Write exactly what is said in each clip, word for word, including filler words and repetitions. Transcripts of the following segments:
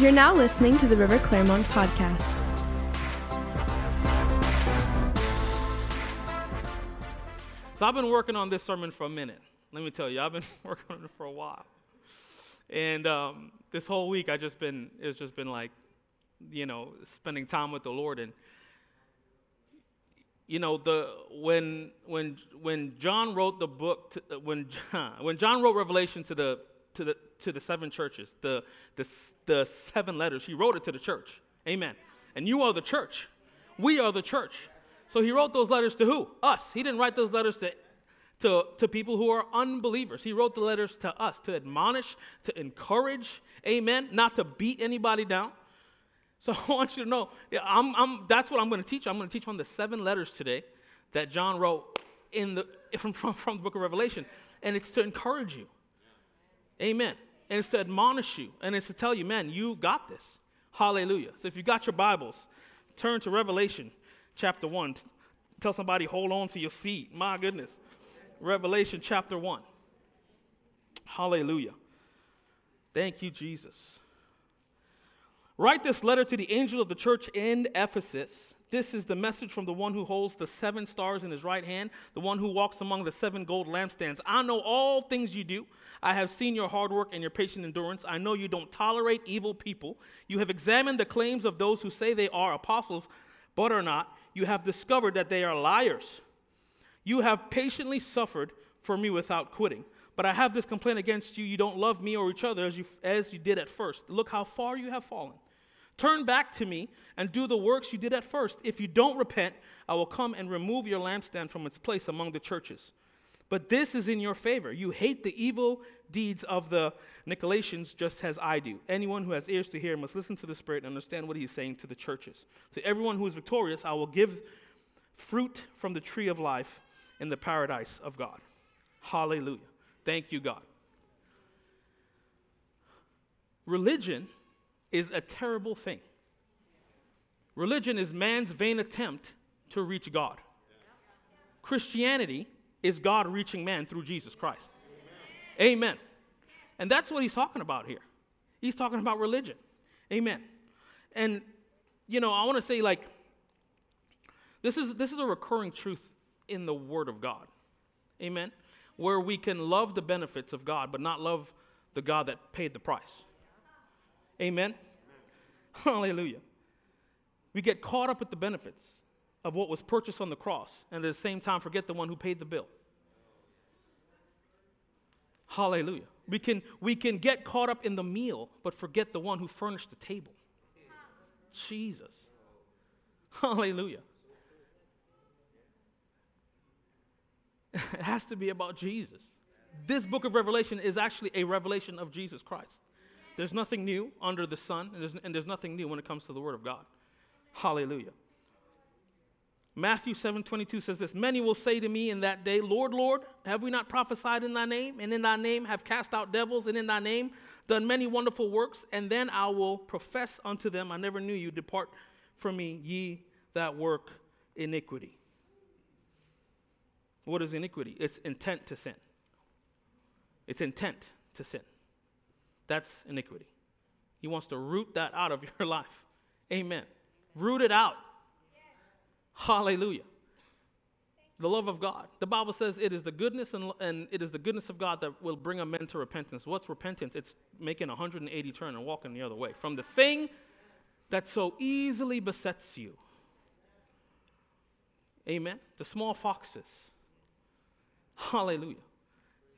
You're now listening to the River Clermont Podcast. So I've been working on this sermon for a minute. Let me tell you, I've been working on it for a while. And um, this whole week, I just been it's just been like, you know, spending time with the Lord. And you know, the when when when John wrote the book, to, when John, when John wrote Revelation to the to the to the seven churches, the the the seven letters, he wrote it to the church. Amen. And you are the church. We are the church. So he wrote those letters to who? Us. He didn't write those letters to to, to people who are unbelievers. He wrote the letters to us, to admonish, to encourage, amen, not to beat anybody down. So I want you to know, I'm, I'm, that's what I'm going to teach. I'm going to teach on the seven letters today that John wrote in the from, from, from the book of Revelation. And it's to encourage you. Amen. And it's to admonish you. And it's to tell you, man, you got this. Hallelujah. So if you got your Bibles, turn to Revelation chapter one. Tell somebody, hold on to your seat. My goodness. Revelation chapter one. Hallelujah. Thank you, Jesus. Write this letter to the angel of the church in Ephesus. This is the message from the one who holds the seven stars in his right hand, the one who walks among the seven gold lampstands. I know all things you do. I have seen your hard work and your patient endurance. I know you don't tolerate evil people. You have examined the claims of those who say they are apostles, but are not. You have discovered that they are liars. You have patiently suffered for me without quitting. But I have this complaint against you. You don't love me or each other as you, as you did at first. Look how far you have fallen. Turn back to me and do the works you did at first. If you don't repent, I will come and remove your lampstand from its place among the churches. But this is in your favor. You hate the evil deeds of the Nicolaitans just as I do. Anyone who has ears to hear must listen to the Spirit and understand what he is saying to the churches. To everyone who is victorious, I will give fruit from the tree of life in the paradise of God. Hallelujah. Thank you, God. Religion is a terrible thing. Religion is man's vain attempt to reach God. Christianity is God reaching man through Jesus Christ. Amen. Amen. And that's what he's talking about here. He's talking about religion. Amen. And, you know, I want to say, like, this is this is a recurring truth in the Word of God. Amen. Where we can love the benefits of God, but not love the God that paid the price. Amen? Amen. Hallelujah. We get caught up at the benefits of what was purchased on the cross, and at the same time forget the one who paid the bill. Hallelujah. We can, we can get caught up in the meal, but forget the one who furnished the table. Jesus. Hallelujah. It has to be about Jesus. This book of Revelation is actually a revelation of Jesus Christ. There's nothing new under the sun, and there's, and there's nothing new when it comes to the Word of God. Hallelujah. Matthew seven twenty-two says this, many will say to me in that day, Lord, Lord, have we not prophesied in thy name, and in thy name have cast out devils, and in thy name done many wonderful works? And then I will profess unto them, I never knew you, depart from me, ye that work iniquity. What is iniquity? It's intent to sin. It's intent to sin. That's iniquity. He wants to root that out of your life. Amen. Root it out. Yes. Hallelujah. The love of God. The Bible says it is the goodness and, and it is the goodness of God that will bring a man to repentance. What's repentance? It's making a one hundred eighty turn and walking the other way from the thing that so easily besets you. Amen. The small foxes. Hallelujah.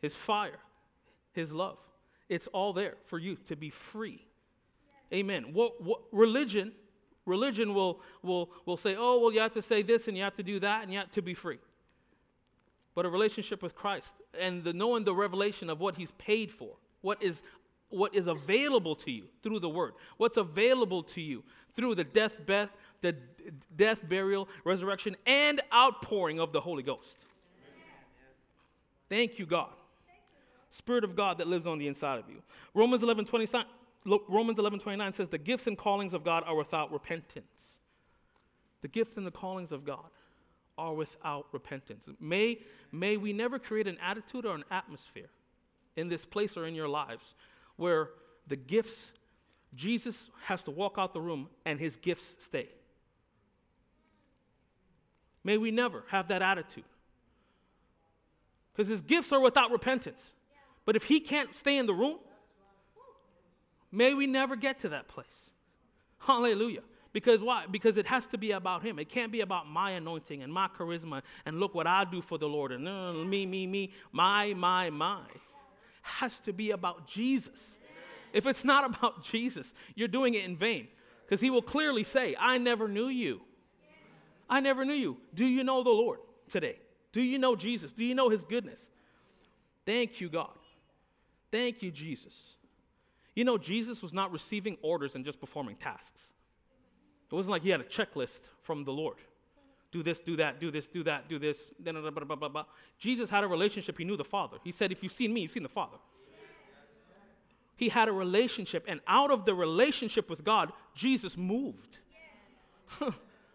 His fire. His love. It's all there for you to be free. Amen. What, what religion, religion will, will, will say, oh, well, you have to say this and you have to do that and you have to be free. But a relationship with Christ and the knowing the revelation of what he's paid for, what is, what is available to you through the Word, what's available to you through the death, death, the death, burial, resurrection, and outpouring of the Holy Ghost. Thank you, God. Spirit of God that lives on the inside of you. Romans eleven twenty-nine, Romans eleven twenty-nine says the gifts and callings of God are without repentance. The gifts and the callings of God are without repentance. May, may we never create an attitude or an atmosphere in this place or in your lives where the gifts Jesus has to walk out the room and his gifts stay. May we never have that attitude. Because his gifts are without repentance. But if he can't stay in the room, may we never get to that place. Hallelujah. Because why? Because it has to be about him. It can't be about my anointing and my charisma and look what I do for the Lord. And no, no, no, me, me, me, my, my, my. It has to be about Jesus. If it's not about Jesus, you're doing it in vain. Because he will clearly say, I never knew you. I never knew you. Do you know the Lord today? Do you know Jesus? Do you know his goodness? Thank you, God. Thank you, Jesus. You know, Jesus was not receiving orders and just performing tasks. It wasn't like he had a checklist from the Lord. Do this, do that, do this, do that, do this. Blah, blah, blah, blah, blah. Jesus had a relationship. He knew the Father. He said, if you've seen me, you've seen the Father. He had a relationship, and out of the relationship with God, Jesus moved.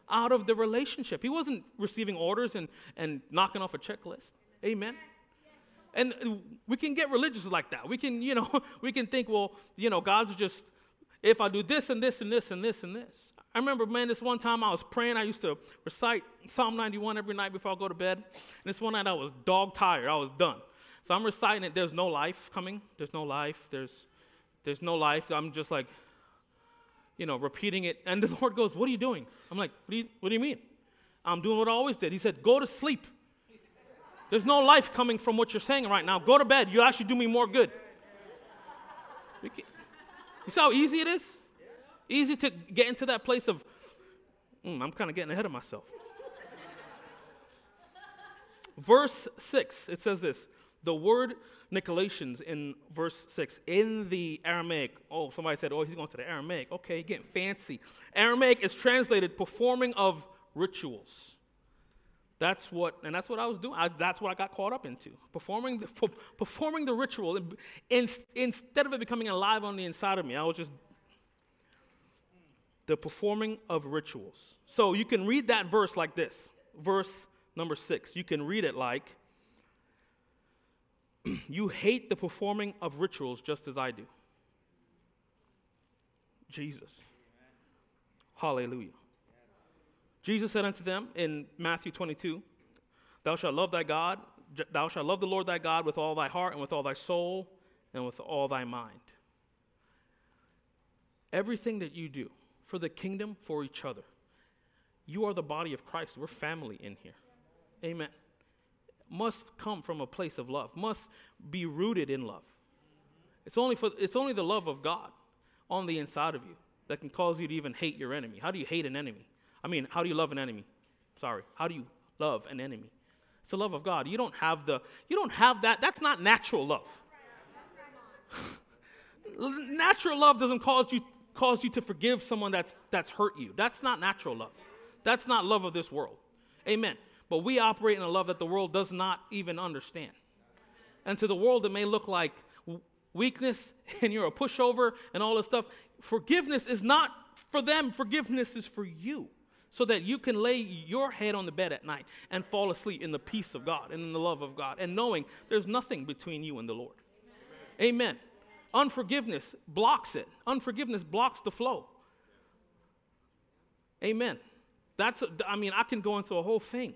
Out of the relationship. He wasn't receiving orders and, and knocking off a checklist. Amen. And we can get religious like that. We can, you know, we can think, well, you know, God's just, if I do this and this and this and this and this. I remember, man, this one time I was praying. I used to recite Psalm ninety-one every night before I go to bed. And this one night I was dog tired. I was done. So I'm reciting it. There's no life coming. There's no life. There's, there's no life. I'm just like, you know, repeating it. And the Lord goes, what are you doing? I'm like, what do you, what do you mean? I'm doing what I always did. He said, go to sleep. There's no life coming from what you're saying right now. Go to bed. You'll actually do me more good. You see how easy it is? Easy to get into that place of, mm, I'm kind of getting ahead of myself. Verse six, it says this. The word Nicolaitans in verse six, in the Aramaic. Oh, somebody said, oh, he's going to the Aramaic. Okay, getting fancy. Aramaic is translated performing of rituals. That's what, and that's what I was doing. I, that's what I got caught up into, performing the, for, performing the ritual. In, in, instead of it becoming alive on the inside of me, I was just the performing of rituals. So you can read that verse like this, verse number six. You can read it like, you hate the performing of rituals just as I do. Jesus. Hallelujah. Jesus said unto them in Matthew twenty-two, thou shalt love thy God, thou shalt love the Lord thy God with all thy heart and with all thy soul and with all thy mind. Everything that you do for the kingdom, for each other. You are the body of Christ. We're family in here. Amen. Must come from a place of love. Must be rooted in love. It's only for it's only the love of God on the inside of you that can cause you to even hate your enemy. How do you hate an enemy? I mean, how do you love an enemy? Sorry. How do you love an enemy? It's the love of God. You don't have the you don't have that. That's not natural love. Natural love doesn't cause you cause you to forgive someone that's that's hurt you. That's not natural love. That's not love of this world. Amen. But we operate in a love that the world does not even understand. And to the world, it may look like weakness and you're a pushover and all this stuff. Forgiveness is not for them. Forgiveness is for you so that you can lay your head on the bed at night and fall asleep in the peace of God and in the love of God and knowing there's nothing between you and the Lord. Amen. Amen. Unforgiveness blocks it. Unforgiveness blocks the flow. Amen. That's, a, I mean, I can go into a whole thing.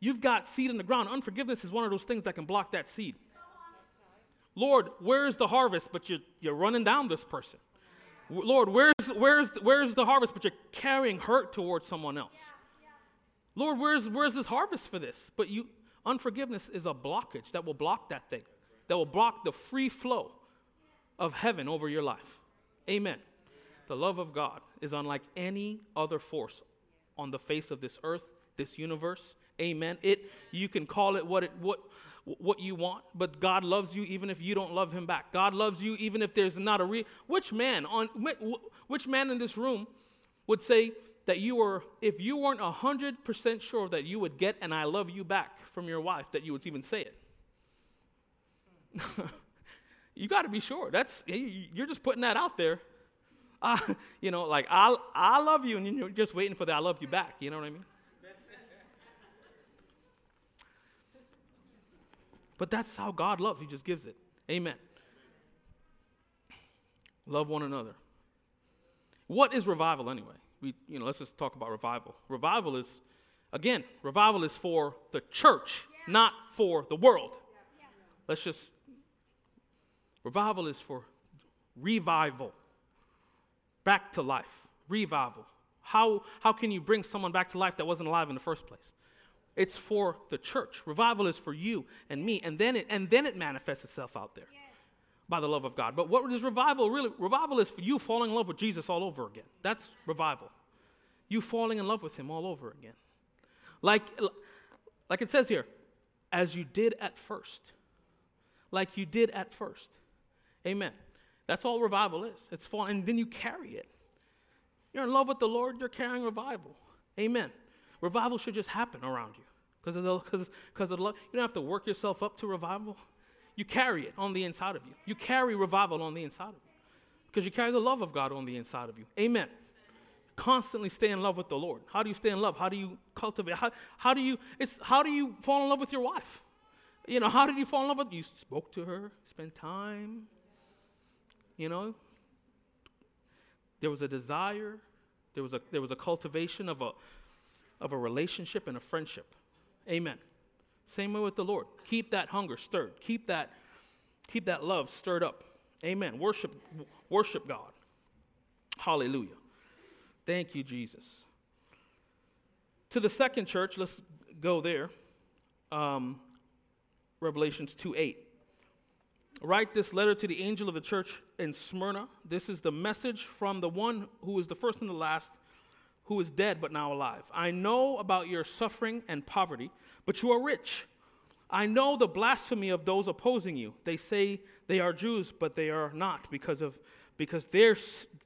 You've got seed in the ground. Unforgiveness is one of those things that can block that seed. Lord, where's the harvest? But you're, you're running down this person. Lord, where's, where's, where's the harvest? But you're carrying hurt towards someone else. Lord, where's, where's this harvest for this? But you, unforgiveness is a blockage that will block that thing, that will block the free flow of heaven over your life. Amen. The love of God is unlike any other force on the face of this earth, this universe. Amen. It you can call it what it what what you want, but God loves you even if you don't love him back. God loves you even if there's not a real. Which man on which man in this room would say that you were if you weren't a hundred percent sure that you would get an I love you back from your wife that you would even say it? You got to be sure. That's you're just putting that out there. Uh, you know, like I I love you, and you're just waiting for the I love you back. You know what I mean? But that's how God loves. He just gives it. Amen. Love one another. What is revival anyway? We, you know, let's just talk about revival. Revival is, again, revival is for the church, yeah. not for the world. Yeah. Let's just, revival is for revival, back to life, revival. How how can you bring someone back to life that wasn't alive in the first place? It's for the church. Revival is for you and me, and then it, and then it manifests itself out there. Yeah. By the love of God. But what is revival really? Revival is for you falling in love with Jesus all over again. That's revival. You falling in love with him all over again. Like, like it says here, as you did at first. Like you did at first. Amen. That's all revival is. It's falling, and then you carry it. You're in love with the Lord, you're carrying revival. Amen. Revival should just happen around you. Because of the, because, because of the love. You don't have to work yourself up to revival. You carry it on the inside of you. You carry revival on the inside of you. Because you carry the love of God on the inside of you. Amen. Constantly stay in love with the Lord. How do you stay in love? How do you cultivate? How, how do you it's how do you fall in love with your wife? You know, how did you fall in love with? You spoke to her, spent time. You know, there was a desire, there was a there was a cultivation of a of a relationship and a friendship. Amen. Same way with the Lord. Keep that hunger stirred. Keep that, keep that love stirred up. Amen. Worship, w- worship God. Hallelujah. Thank you, Jesus. To the second church, let's go there. Um, Revelations two eight. Write this letter to the angel of the church in Smyrna. This is the message from the one who is the first and the last, who is dead but now alive. I know about your suffering and poverty, but you are rich. I know the blasphemy of those opposing you. They say they are Jews, but they are not, because of because their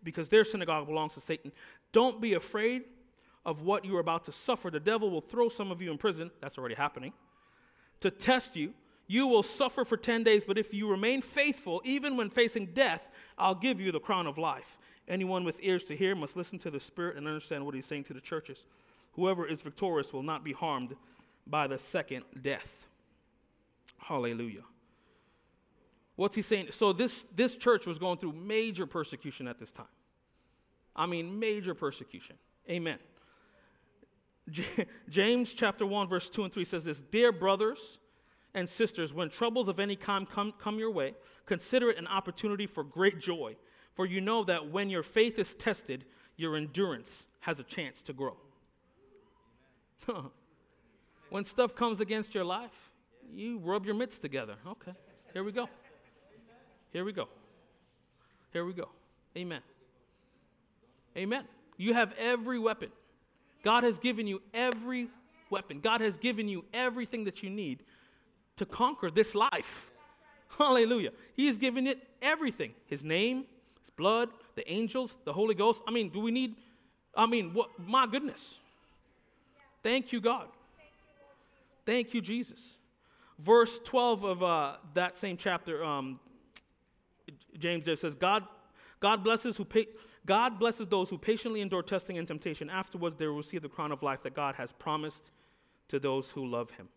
because their synagogue belongs to Satan. Don't be afraid of what you are about to suffer. The devil will throw some of you in prison. That's already happening. To test you, you will suffer for ten days, but if you remain faithful, even when facing death, I'll give you the crown of life. Anyone with ears to hear must listen to the Spirit and understand what he's saying to the churches. Whoever is victorious will not be harmed by the second death. Hallelujah. What's he saying? So this, this church was going through major persecution at this time. I mean, major persecution. Amen. J- James chapter one, verse two and three says this, "Dear brothers and sisters, when troubles of any kind come, come your way, consider it an opportunity for great joy. For you know that when your faith is tested, your endurance has a chance to grow." When stuff comes against your life, you rub your mitts together. Okay, here we go. Here we go. Here we go. Amen. Amen. You have every weapon. God has given you every weapon. God has given you everything that you need to conquer this life. Hallelujah. He has given it everything. His name, His blood, the angels, the Holy Ghost. I mean, do we need, I mean, what? My goodness. Thank you, God. Thank you, Jesus. Verse twelve of uh, that same chapter, um, James there says, God, God blesses who pa- God blesses those who patiently endure testing and temptation. Afterwards, they will receive the crown of life that God has promised to those who love him.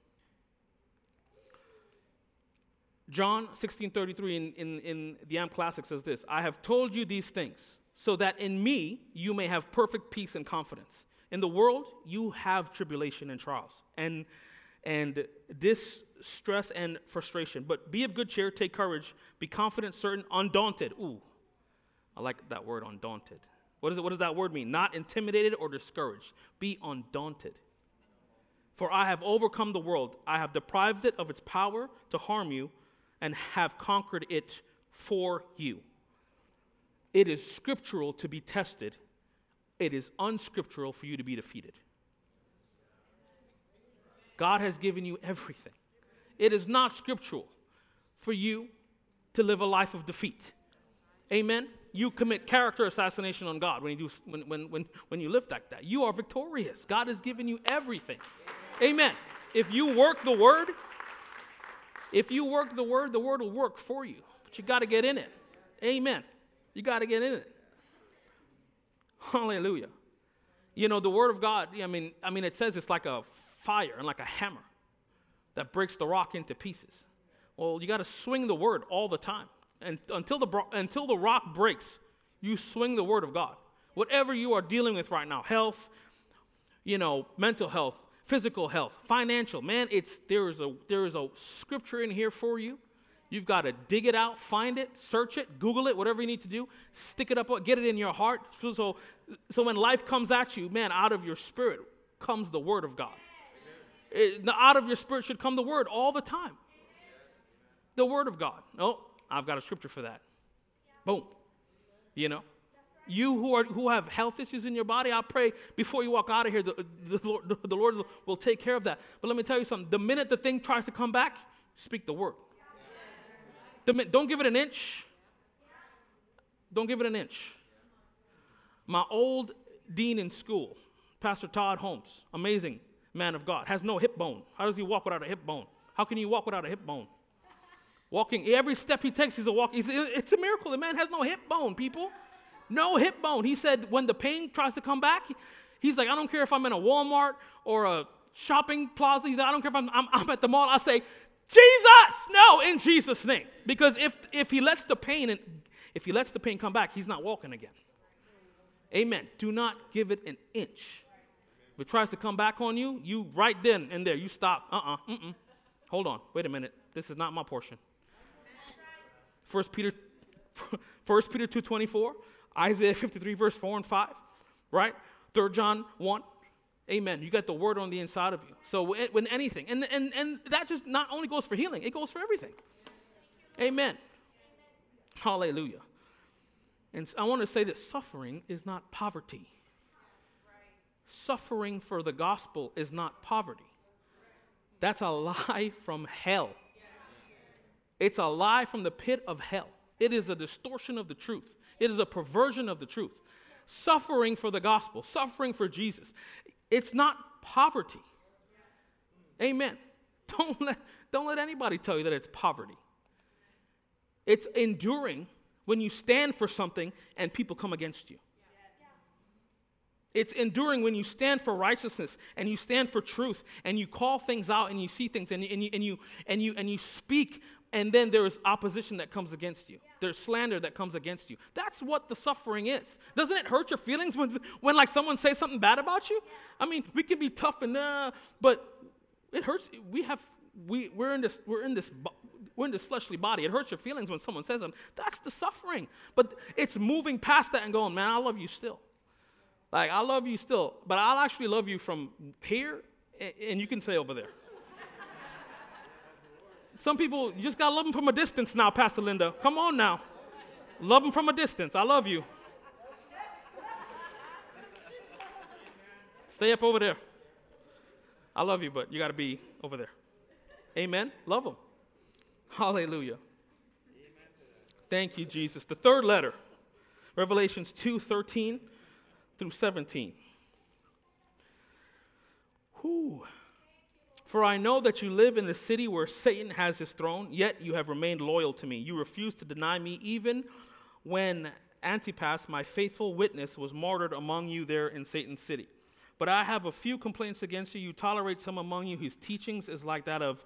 John sixteen thirty-three in, in, in the A M Classic says this, "I have told you these things so that in me you may have perfect peace and confidence. In the world you have tribulation and trials and and distress and frustration. But be of good cheer, take courage, be confident, certain, undaunted." Ooh, I like that word, undaunted. What is it? What does that word mean? Not intimidated or discouraged. Be undaunted. "For I have overcome the world. I have deprived it of its power to harm you, and have conquered it for you." It is scriptural to be tested. It is unscriptural for you to be defeated. God has given you everything. It is not scriptural for you to live a life of defeat. Amen? You commit character assassination on God when you do when when when, when you live like that. You are victorious. God has given you everything. Amen. If you work the word, If you work the word, the word will work for you. But you got to get in it. Amen. You got to get in it. Hallelujah. You know, the word of God, I mean, I mean, it says it's like a fire and like a hammer that breaks the rock into pieces. Well, you got to swing the word all the time. And until the, until the rock breaks, you swing the word of God. Whatever you are dealing with right now, health, you know, mental health, physical health, financial, man, it's there is a there is a scripture in here for you. You've got to dig it out, find it, search it, Google it, whatever you need to do, stick it up, get it in your heart. So, so, so when life comes at you, man, out of your spirit comes the word of God. It, out of your spirit should come the word all the time. The word of God. Oh, I've got a scripture for that. Boom. You know, you who are who have health issues in your body, I pray before you walk out of here, the, the, Lord, the, the Lord will take care of that. But let me tell you something. The minute the thing tries to come back, speak the word. Don't give it an inch. Don't give it an inch. My old dean in school, Pastor Todd Holmes, amazing man of God, has no hip bone. How does he walk without a hip bone? How can you walk without a hip bone? Walking, every step he takes, he's a walk. He's, it's a miracle. The man has no hip bone, people. No hip bone. He said when the pain tries to come back, he's like, I don't care if I'm in a Walmart or a shopping plaza. He's like, I don't care if I'm, I'm, I'm at the mall. I say, Jesus, no, in Jesus' name. Because if if he lets the pain and if he lets the pain come back, he's not walking again. Amen. Do not give it an inch. If it tries to come back on you, you right then and there, you stop. Uh-uh, mm-mm. Hold on. Wait a minute. This is not my portion. First Peter, First Peter two twenty four, Isaiah fifty three verse four and five, right? Third John one. Amen. You got the word on the inside of you. So when anything, and, and, and that just not only goes for healing, it goes for everything. Amen. Hallelujah. And I want to say that suffering is not poverty. Suffering for the gospel is not poverty. That's a lie from hell. It's a lie from the pit of hell. It is a distortion of the truth. It is a perversion of the truth. Suffering for the gospel, suffering for Jesus. It's not poverty. Amen. Don't let, don't let anybody tell you that it's poverty. It's enduring when you stand for something and people come against you. It's enduring when you stand for righteousness and you stand for truth and you call things out and you see things and, and, you, and, you, and, you, and you speak and then there is opposition that comes against you. There's slander that comes against you. That's what the suffering is. Doesn't it hurt your feelings when, when like, someone says something bad about you? I mean, we can be tough and uh, but it hurts. We have we we're in this we're in this we're in this fleshly body. It hurts your feelings when someone says something. That's the suffering. But it's moving past that and going, man, I love you still. Like, I love you still, but I'll actually love you from here, and, and you can stay over there. Some people, you just got to love them from a distance now, Pastor Linda. Come on now. Love them from a distance. I love you. Stay up over there. I love you, but you got to be over there. Amen? Love them. Hallelujah. Thank you, Jesus. The third letter, Revelations two thirteen through seventeen. Whew. For I know that you live in the city where Satan has his throne, yet you have remained loyal to me. You refused to deny me even when Antipas, my faithful witness, was martyred among you there in Satan's city. But I have a few complaints against you. You tolerate some among you. His teachings is like that of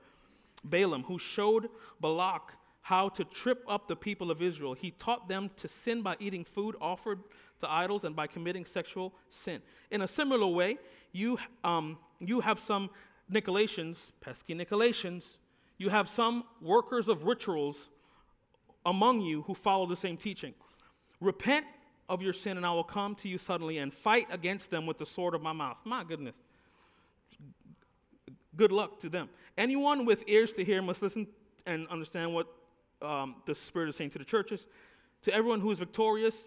Balaam, who showed Balak how to trip up the people of Israel. He taught them to sin by eating food offered to idols and by committing sexual sin. In a similar way, you um, you have some Nicolaitans, pesky Nicolaitans, you have some workers of rituals among you who follow the same teaching. Repent of your sin and I will come to you suddenly and fight against them with the sword of my mouth. My goodness. Good luck to them. Anyone with ears to hear must listen and understand what Um, the Spirit is saying to the churches. To everyone who is victorious,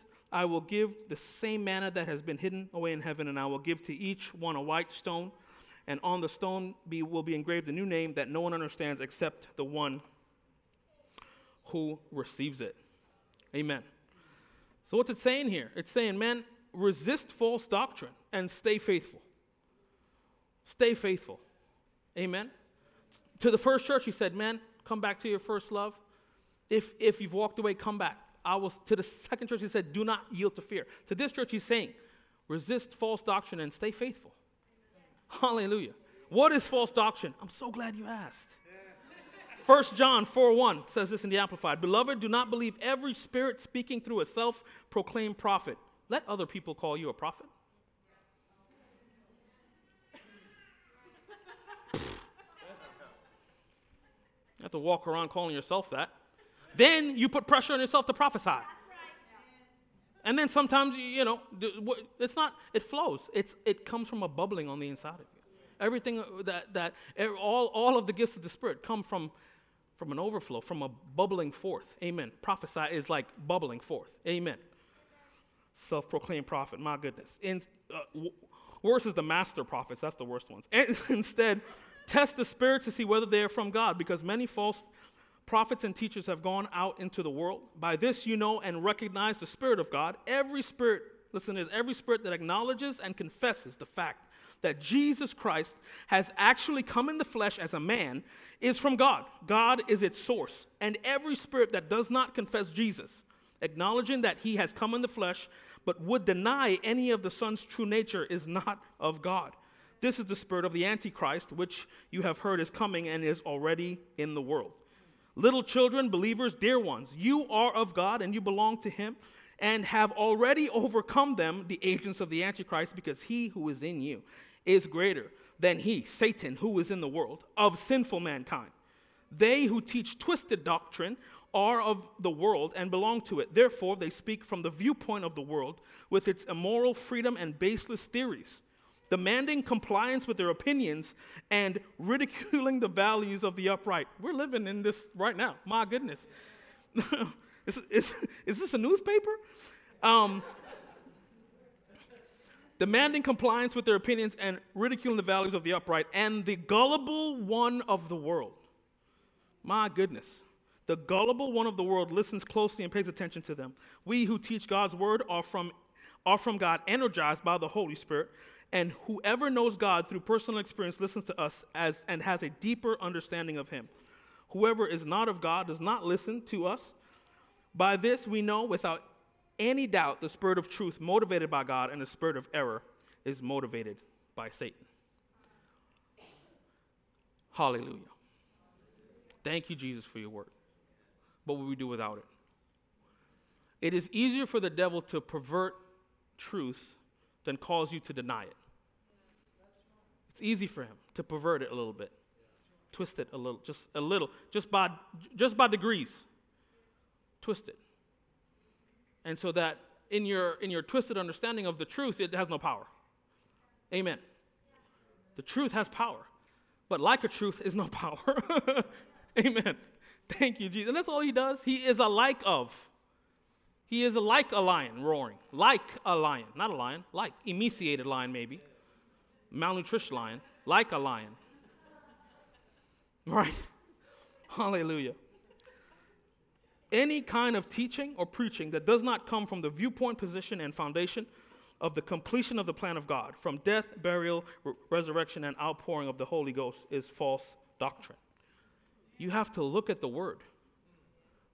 I will give the same manna that has been hidden away in heaven, and I will give to each one a white stone, and on the stone be, will be engraved a new name that no one understands except the one who receives it. Amen. So what's it saying here? It's saying, man, resist false doctrine and stay faithful. Stay faithful. Amen. To the first church, he said, man, come back to your first love. If if you've walked away, come back. I was to the second church, he said, do not yield to fear. To this church, he's saying, resist false doctrine and stay faithful. Amen. Hallelujah. What is false doctrine? I'm so glad you asked. First John four one says this in the Amplified. Beloved, do not believe every spirit speaking through a self-proclaimed prophet. let other people call you a prophet. You have to walk around calling yourself that. Then you put pressure on yourself to prophesy. And then sometimes, you know, it's not, it flows. It's It comes from a bubbling on the inside of you. Everything that, that all, all of the gifts of the Spirit come from, from an overflow, from a bubbling forth. Amen. Prophesy is like bubbling forth. Amen. Self-proclaimed prophet, my goodness. In, uh, w- worse is the master prophets. That's the worst ones. And instead, test the spirits to see whether they are from God, because many false prophets and teachers have gone out into the world. By this you know and recognize the Spirit of God. Every spirit, listen to this, every spirit that acknowledges and confesses the fact that Jesus Christ has actually come in the flesh as a man is from God. God is its source. And every spirit that does not confess Jesus, acknowledging that he has come in the flesh, but would deny any of the Son's true nature, is not of God. This is the spirit of the Antichrist, which you have heard is coming and is already in the world. Little children, believers, dear ones, you are of God and you belong to him and have already overcome them, the agents of the Antichrist, because he who is in you is greater than he, Satan, who is in the world, of sinful mankind. They who teach twisted doctrine are of the world and belong to it. Therefore, they speak from the viewpoint of the world with its immoral freedom and baseless theories, demanding compliance with their opinions and ridiculing the values of the upright. We're living in this right now. My goodness. is, is, is this a newspaper? Um, demanding compliance with their opinions and ridiculing the values of the upright, and the gullible one of the world. My goodness. The gullible one of the world listens closely and pays attention to them. We who teach God's word are from, are from God, energized by the Holy Spirit. And whoever knows God through personal experience listens to us as and has a deeper understanding of him. Whoever is not of God does not listen to us. By this we know without any doubt the spirit of truth motivated by God and the spirit of error is motivated by Satan. Hallelujah. Thank you, Jesus, for your word. What would we do without it? It is easier for the devil to pervert truth then cause you to deny it. It's easy for him to pervert it a little bit, twist it a little, just a little, just by just by degrees, twist it. And so that in your in your twisted understanding of the truth, it has no power. Amen. The truth has power, but like a truth is no power. Amen. Thank you, Jesus. And that's all he does. He is a like of. He is a, like a lion roaring, like a lion, not a lion, like emaciated lion maybe, malnourished lion, like a lion, right? Hallelujah. Any kind of teaching or preaching that does not come from the viewpoint, position, and foundation of the completion of the plan of God, from death, burial, re- resurrection, and outpouring of the Holy Ghost is false doctrine. You have to look at the word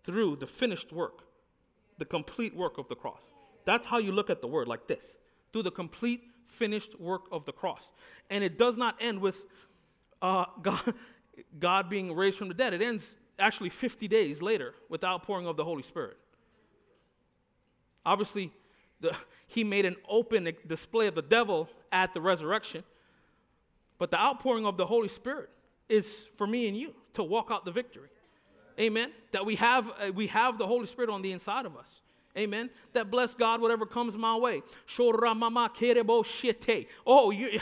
through the finished work. The complete work of the cross. That's how you look at the word, like this. Through the complete, finished work of the cross. And it does not end with uh, God, God being raised from the dead. It ends actually fifty days later with the outpouring of the Holy Spirit. Obviously, the, he made an open display of the devil at the resurrection. But the outpouring of the Holy Spirit is for me and you to walk out the victory. Amen. That we have uh, we have the Holy Spirit on the inside of us. Amen. That bless God, whatever comes my way. Oh, you,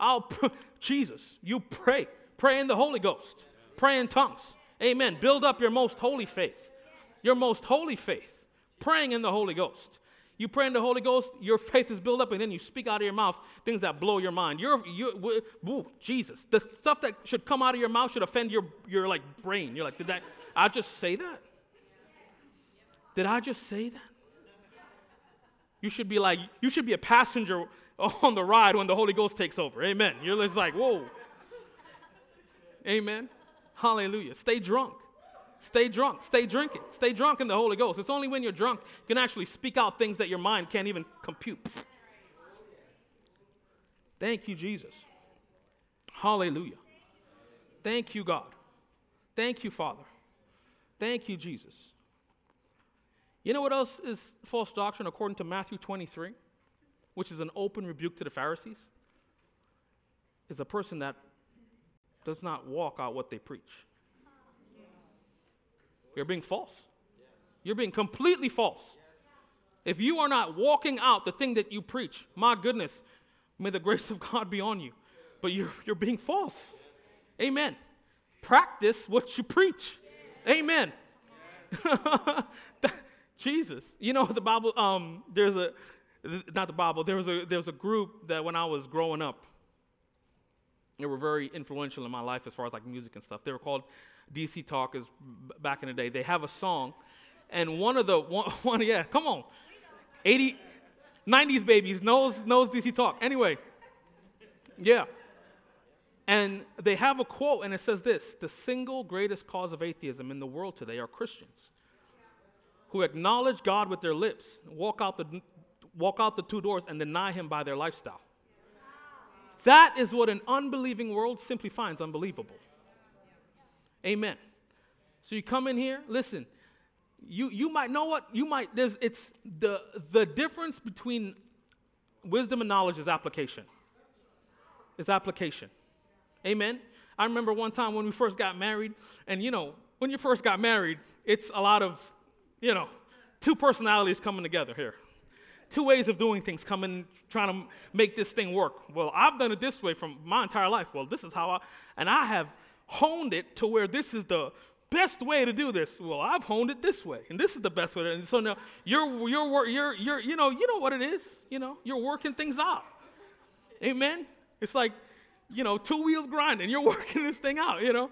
I'll pr- Jesus, you pray. Pray in the Holy Ghost. Pray in tongues. Amen. Build up your most holy faith. Your most holy faith. Praying in the Holy Ghost. You pray in the Holy Ghost, your faith is built up, and then you speak out of your mouth things that blow your mind. You're, you, woo, Jesus. The stuff that should come out of your mouth should offend your, your like, brain. You're like, did that... I just say that? Did I just say that? You should be like, you should be a passenger on the ride when the Holy Ghost takes over. Amen. You're just like, whoa. Amen. Hallelujah. Stay drunk. Stay drunk. Stay drinking. Stay drunk in the Holy Ghost. It's only when you're drunk you can actually speak out things that your mind can't even compute. Thank you, Jesus. Hallelujah. Thank you, God. Thank you, Father. Thank you, Jesus. You know what else is false doctrine according to Matthew twenty-three, which is an open rebuke to the Pharisees? Is a person that does not walk out what they preach. You're being false. You're being completely false. If you are not walking out the thing that you preach, my goodness, may the grace of God be on you. But you're, you're being false. Amen. Practice what you preach. Amen. Jesus. You know, the Bible, um, there's a, not the Bible, there was a, there was a group that when I was growing up, they were very influential in my life as far as like music and stuff. They were called D C Talk is back in the day. They have a song, and one of the one, one yeah, come on, eighty, nineties babies knows knows D C Talk. Anyway, yeah, and they have a quote, and it says this: the single greatest cause of atheism in the world today are Christians who acknowledge God with their lips, walk out the walk out the two doors, and deny Him by their lifestyle. That is what an unbelieving world simply finds unbelievable. Amen. So you come in here, listen, you you might know what, you might, there's, it's the, the difference between wisdom and knowledge is application. It's application. Amen. I remember one time when we first got married, and you know, when you first got married, it's a lot of, you know, two personalities coming together here. Two ways of doing things, coming, trying to make this thing work. Well, I've done it this way from my entire life. Well, this is how I, and I have honed it to where this is the best way to do this. Well, I've honed it this way, and this is the best way. To, and so now you're, you're, you're, you're, you know, you know what it is. You know, you're working things out. Amen. It's like, you know, two wheels grinding. You're working this thing out. You know.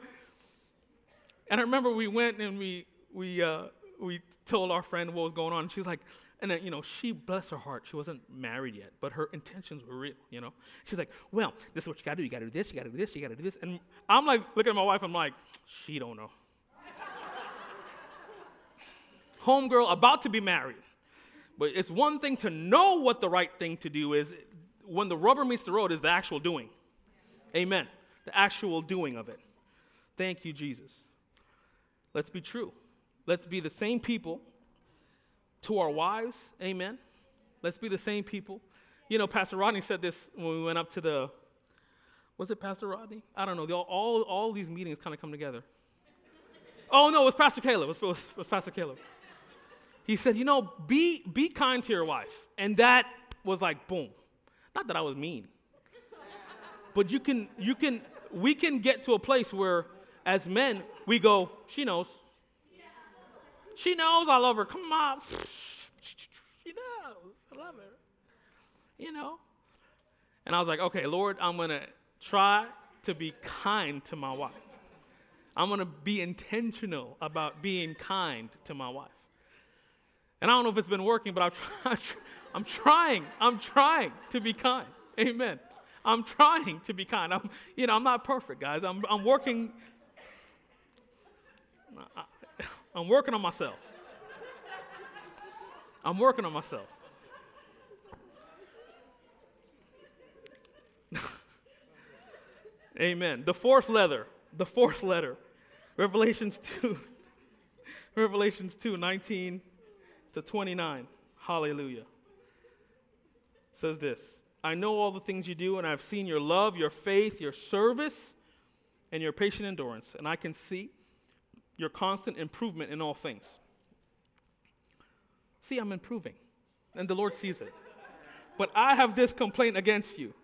And I remember we went and we we uh, we told our friend what was going on, and she's like. And then, you know, she, bless her heart, she wasn't married yet, but her intentions were real, you know. She's like, well, this is what you got to do. You got to do this, you got to do this, you got to do this. And I'm like, looking at my wife, I'm like, she don't know. Homegirl about to be married. But it's one thing to know what the right thing to do is. When the rubber meets the road is the actual doing. Amen. The actual doing of it. Thank you, Jesus. Let's be true. Let's be the same people. To our wives, amen. Let's be the same people. You know, Pastor Rodney said this when we went up to the, was it Pastor Rodney? I don't know. They all, all, all these meetings kind of come together. Oh, no, it was Pastor Caleb. It was, it was Pastor Caleb. He said, you know, be, be kind to your wife. And that was like, boom. Not that I was mean. But you can, you can, we can get to a place where as men, we go, she knows. She knows I love her. Come on. She knows I love her. You know? And I was like, okay, Lord, I'm going to try to be kind to my wife. I'm going to be intentional about being kind to my wife. And I don't know if it's been working, but I've tried, I'm trying. I'm trying to be kind. Amen. I'm trying to be kind. I'm, you know, I'm not perfect, guys. I'm, I'm working. I, I'm working on myself. I'm working on myself. Amen. The fourth letter. The fourth letter. Revelations two. Revelations two, nineteen to twenty-nine. Hallelujah. It says this. I know all the things you do, and I've seen your love, your faith, your service, and your patient endurance. And I can see your constant improvement in all things. See, I'm improving, and the Lord sees it. But I have this complaint against you.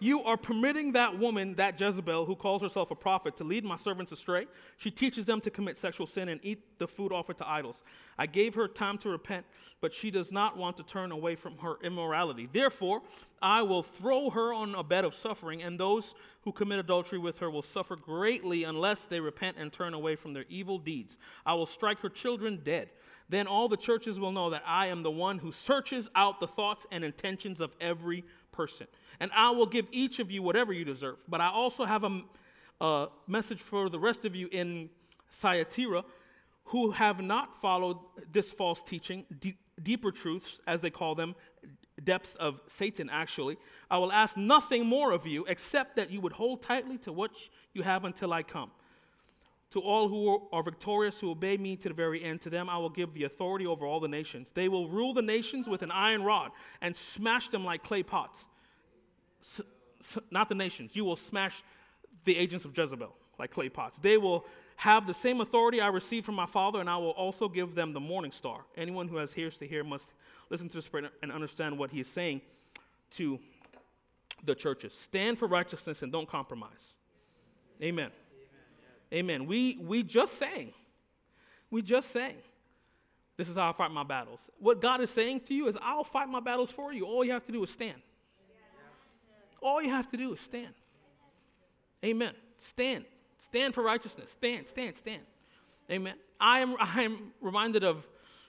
You are permitting that woman, that Jezebel, who calls herself a prophet, to lead my servants astray. She teaches them to commit sexual sin and eat the food offered to idols. I gave her time to repent, but she does not want to turn away from her immorality. Therefore, I will throw her on a bed of suffering, and those who commit adultery with her will suffer greatly unless they repent and turn away from their evil deeds. I will strike her children dead. Then all the churches will know that I am the one who searches out the thoughts and intentions of every person. And I will give each of you whatever you deserve. But I also have a, a message for the rest of you in Thyatira who have not followed this false teaching, de- deeper truths, as they call them, depth of Satan, actually. I will ask nothing more of you except that you would hold tightly to what you have until I come. To all who are victorious, who obey me to the very end, to them I will give the authority over all the nations. They will rule the nations with an iron rod and smash them like clay pots. S- s- not the nations. You will smash the agents of Jezebel like clay pots. They will have the same authority I received from my Father, and I will also give them the morning star. Anyone who has ears to hear must listen to the Spirit and understand what he is saying to the churches. Stand for righteousness and don't compromise. Amen. Amen. We we just sang. We just sang. This is how I fight my battles. What God is saying to you is, I'll fight my battles for you. All you have to do is stand. All you have to do is stand. Amen. Stand. Stand for righteousness. Stand, stand, stand. Amen. I am I am reminded of,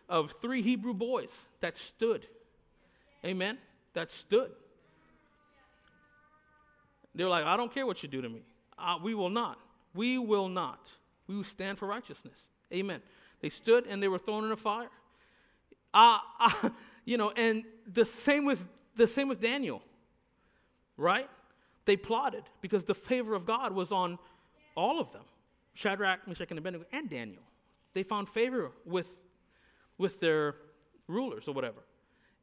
of three Hebrew boys that stood. Amen. That stood. They were like, I don't care what you do to me. Uh, we will not. We will not. We will stand for righteousness. Amen. They stood and they were thrown in a fire. Uh, uh, you know, and the same with the same with Daniel, right? They plotted because the favor of God was on all of them. Shadrach, Meshach, and Abednego, and Daniel. They found favor with, with their rulers or whatever.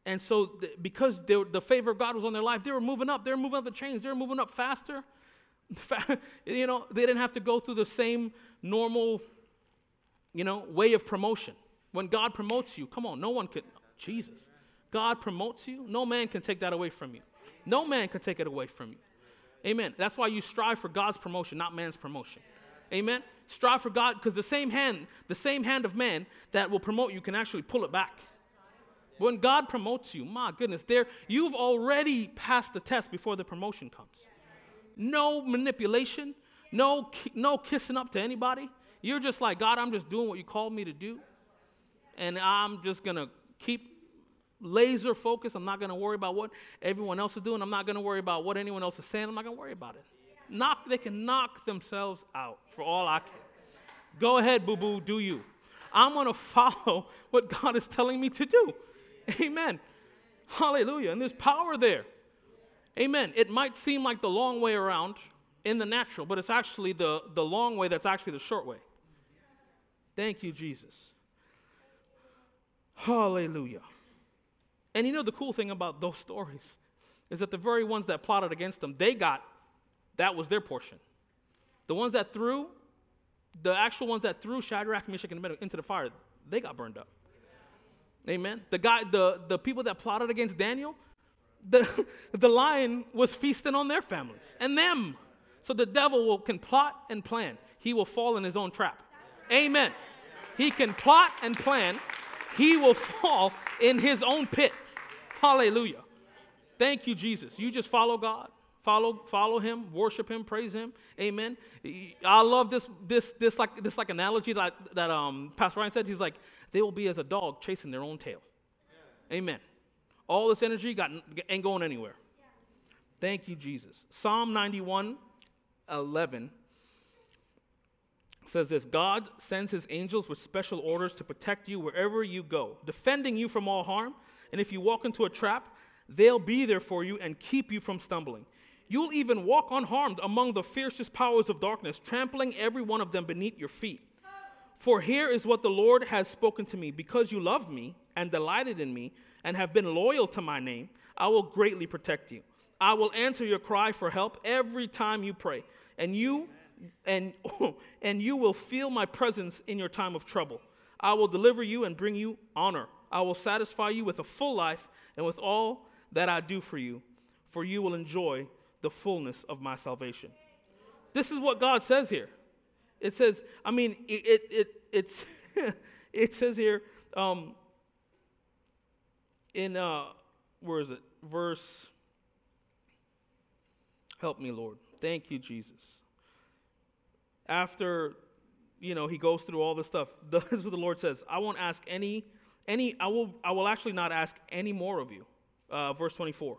And so th- because they were, the favor of God was on their life, they were moving up. They were moving up the chains. They were moving up faster. You know, they didn't have to go through the same normal, you know, way of promotion. When God promotes you, come on, no one could, Jesus. God promotes you, no man can take that away from you. No man can take it away from you. Amen. That's why you strive for God's promotion, not man's promotion. Amen. Strive for God, because the same hand, the same hand of man that will promote you can actually pull it back. When God promotes you, my goodness, there you've already passed the test before the promotion comes. No manipulation, no no kissing up to anybody. You're just like, God, I'm just doing what you called me to do, and I'm just going to keep laser focused. I'm not going to worry about what everyone else is doing. I'm not going to worry about what anyone else is saying. I'm not going to worry about it. Knock, they can knock themselves out for all I care. Go ahead, boo-boo, do you. I'm going to follow what God is telling me to do. Amen. Hallelujah. And there's power there. Amen. It might seem like the long way around in the natural, but it's actually the, the long way that's actually the short way. Thank you, Jesus. Hallelujah. And you know the cool thing about those stories is that the very ones that plotted against them, they got, that was their portion. The ones that threw, the actual ones that threw Shadrach, Meshach, and Abednego into the fire, they got burned up. Amen. The guy, the, the people that plotted against Daniel, The, the lion was feasting on their families and them. So the devil will, can plot and plan. He will fall in his own trap. Amen. He can plot and plan. He will fall in his own pit. Hallelujah. Thank you, Jesus. You just follow God. Follow, follow Him. Worship Him. Praise Him. Amen. I love this, this, this like, this like analogy that that um Pastor Ryan said. He's like, they will be as a dog chasing their own tail. Amen. All this energy got, ain't going anywhere. Yeah. Thank you, Jesus. Psalm ninety-one eleven says this, God sends His angels with special orders to protect you wherever you go, defending you from all harm, and if you walk into a trap, they'll be there for you and keep you from stumbling. You'll even walk unharmed among the fiercest powers of darkness, trampling every one of them beneath your feet. For here is what the Lord has spoken to me. Because you loved me and delighted in me and have been loyal to my name, I will greatly protect you. I will answer your cry for help every time you pray, and you and, and you will feel my presence in your time of trouble. I will deliver you and bring you honor. I will satisfy you with a full life and with all that I do for you, for you will enjoy the fullness of my salvation. This is what God says here. It says, I mean, it it, it it's it says here um, in uh, where is it? Verse. Help me, Lord. Thank you, Jesus. After, you know, he goes through all this stuff. This is what the Lord says: I won't ask any any. I will I will actually not ask any more of you. Uh, verse twenty-four.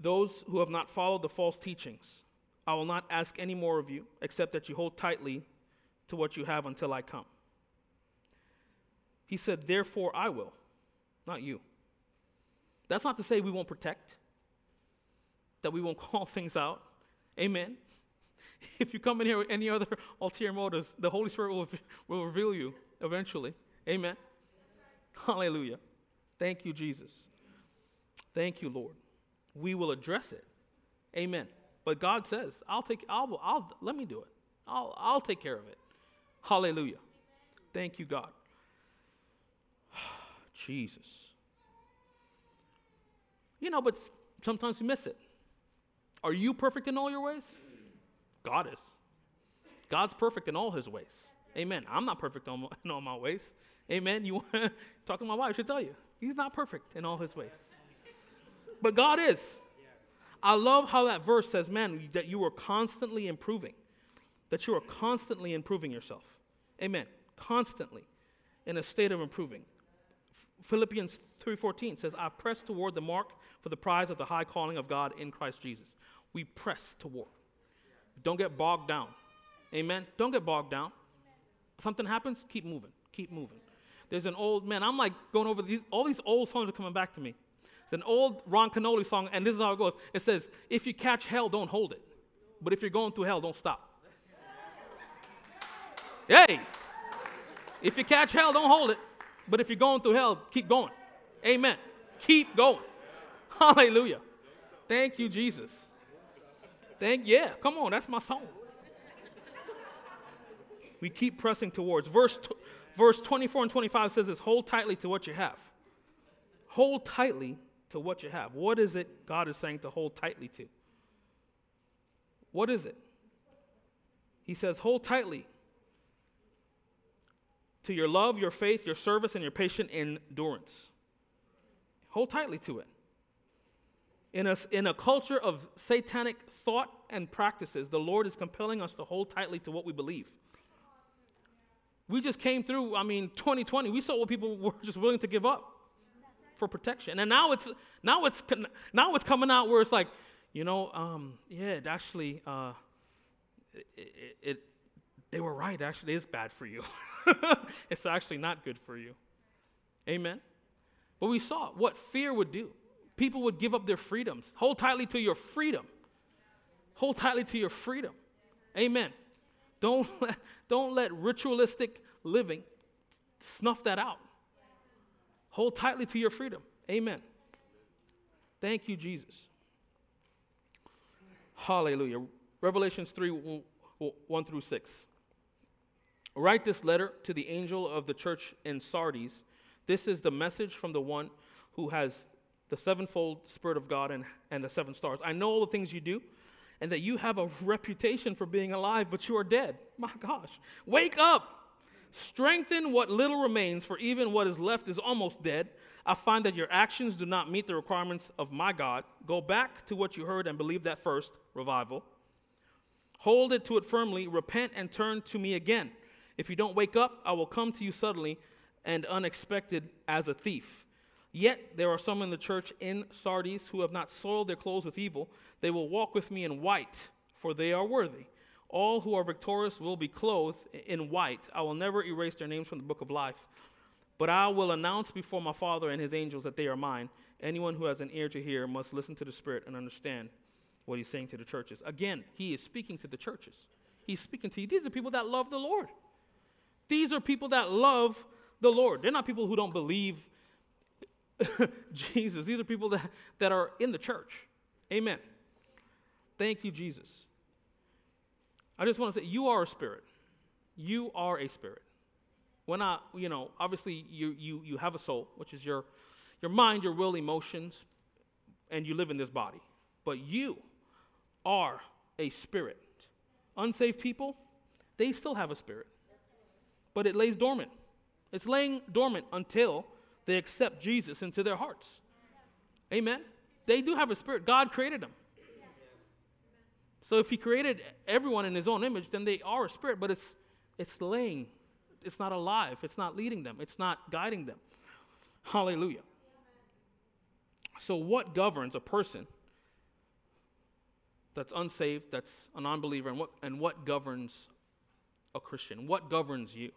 Those who have not followed the false teachings. I will not ask any more of you, except that you hold tightly to what you have until I come. He said, therefore I will, not you. That's not to say we won't protect, that we won't call things out. Amen. If you come in here with any other ulterior motives, the Holy Spirit will, will reveal you eventually. Amen. Hallelujah. Thank you, Jesus. Thank you, Lord. We will address it. Amen. But God says, I'll take, I'll, I'll, let me do it. I'll, I'll take care of it. Hallelujah. Thank you, God. Jesus. You know, but sometimes we miss it. Are you perfect in all your ways? God is. God's perfect in all his ways. Amen. I'm not perfect in all my ways. Amen. You want to talk to my wife, she'll tell you. He's not perfect in all his ways. But God is. I love how that verse says, man, that you are constantly improving. That you are constantly improving yourself. Amen. Constantly in a state of improving. Philippians three fourteen says, I press toward the mark for the prize of the high calling of God in Christ Jesus. We press toward. Don't get bogged down. Amen. Don't get bogged down. Something happens, keep moving. Keep moving. There's an old, man, I'm like going over these, all these old songs are coming back to me. It's an old Ron Cannoli song, and this is how it goes. It says, if you catch hell, don't hold it. But if you're going through hell, don't stop. Hey! If you catch hell, don't hold it. But if you're going through hell, keep going. Amen. Keep going. Hallelujah. Thank you, Jesus. Thank, yeah, come on, that's my song. We keep pressing towards. Verse t- verse twenty-four and twenty-five says this, hold tightly to what you have. Hold tightly to what you have. What is it God is saying to hold tightly to? What is it? He says, hold tightly to your love, your faith, your service, and your patient endurance. Hold tightly to it. In a, in a culture of satanic thought and practices, the Lord is compelling us to hold tightly to what we believe. We just came through, I mean, twenty twenty, we saw what people were just willing to give up for protection. And now it's now it's, now it's coming out where it's like, you know, um, yeah, it actually, uh, it, it, it they were right, it actually is bad for you. It's actually not good for you. Amen. But we saw what fear would do. People would give up their freedoms. Hold tightly to your freedom. Hold tightly to your freedom. Amen. Don't let, don't let ritualistic living snuff that out. Hold tightly to your freedom. Amen. Thank you, Jesus. Hallelujah. Revelations three, one through six. Write this letter to the angel of the church in Sardis. This is the message from the one who has the sevenfold Spirit of God and, and the seven stars. I know all the things you do and that you have a reputation for being alive, but you are dead. My gosh. Wake up. Strengthen what little remains, for even what is left is almost dead. I find that your actions do not meet the requirements of my God. Go back to what you heard and believe that first, revival. Hold it to it firmly. Repent and turn to me again. If you don't wake up, I will come to you suddenly and unexpected as a thief. Yet there are some in the church in Sardis who have not soiled their clothes with evil. They will walk with me in white, for they are worthy. All who are victorious will be clothed in white. I will never erase their names from the book of life. But I will announce before my Father and his angels that they are mine. Anyone who has an ear to hear must listen to the Spirit and understand what he's saying to the churches. Again, he is speaking to the churches. He's speaking to you. These are people that love the Lord. These are people that love the Lord. They're not people who don't believe Jesus. These are people that, that are in the church. Amen. Thank you, Jesus. I just want to say, you are a spirit. You are a spirit. When I, you know, obviously you you you have a soul, which is your your mind, your will, emotions, and you live in this body. But you are a spirit. Unsaved people, they still have a spirit. But it lays dormant. It's laying dormant until they accept Jesus into their hearts. Amen. They do have a spirit. God created them. So if he created everyone in his own image, then they are a spirit, but it's it's laying. It's not alive. It's not leading them. It's not guiding them. Hallelujah. So what governs a person that's unsaved, that's a non-believer, and what, and what governs a Christian? What governs you?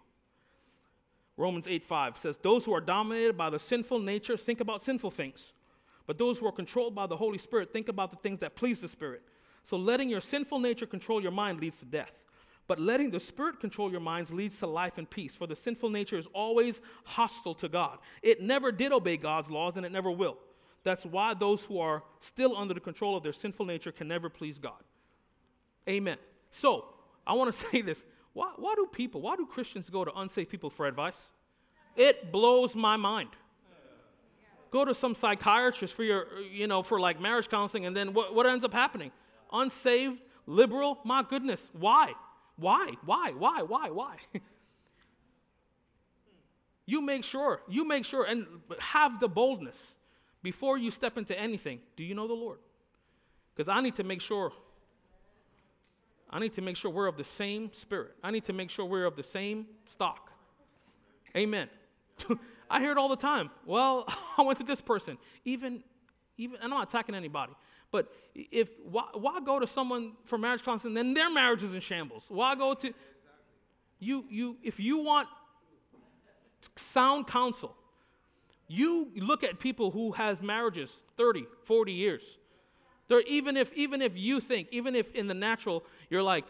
Romans eight five says, those who are dominated by the sinful nature think about sinful things, but those who are controlled by the Holy Spirit think about the things that please the Spirit. So letting your sinful nature control your mind leads to death. But letting the Spirit control your minds leads to life and peace. For the sinful nature is always hostile to God. It never did obey God's laws, and it never will. That's why those who are still under the control of their sinful nature can never please God. Amen. So, I want to say this. Why, why do people, why do Christians go to unsafe people for advice? It blows my mind. Go to some psychiatrist for your, you know, for like marriage counseling, and then what, what ends up happening? Unsaved, liberal, my goodness. Why? Why? Why? Why? Why? Why? You make sure, you make sure, and have the boldness before you step into anything. Do you know the Lord? Because I need to make sure, I need to make sure we're of the same spirit. I need to make sure we're of the same stock. Amen. I hear it all the time. Well, I went to this person. Even, even, I'm not attacking anybody. But if why, why go to someone for marriage counseling, then their marriage is in shambles? Why go to you? You if you want sound counsel, you look at people who has marriages thirty, forty years. They're, even if even if you think, even if in the natural you're like,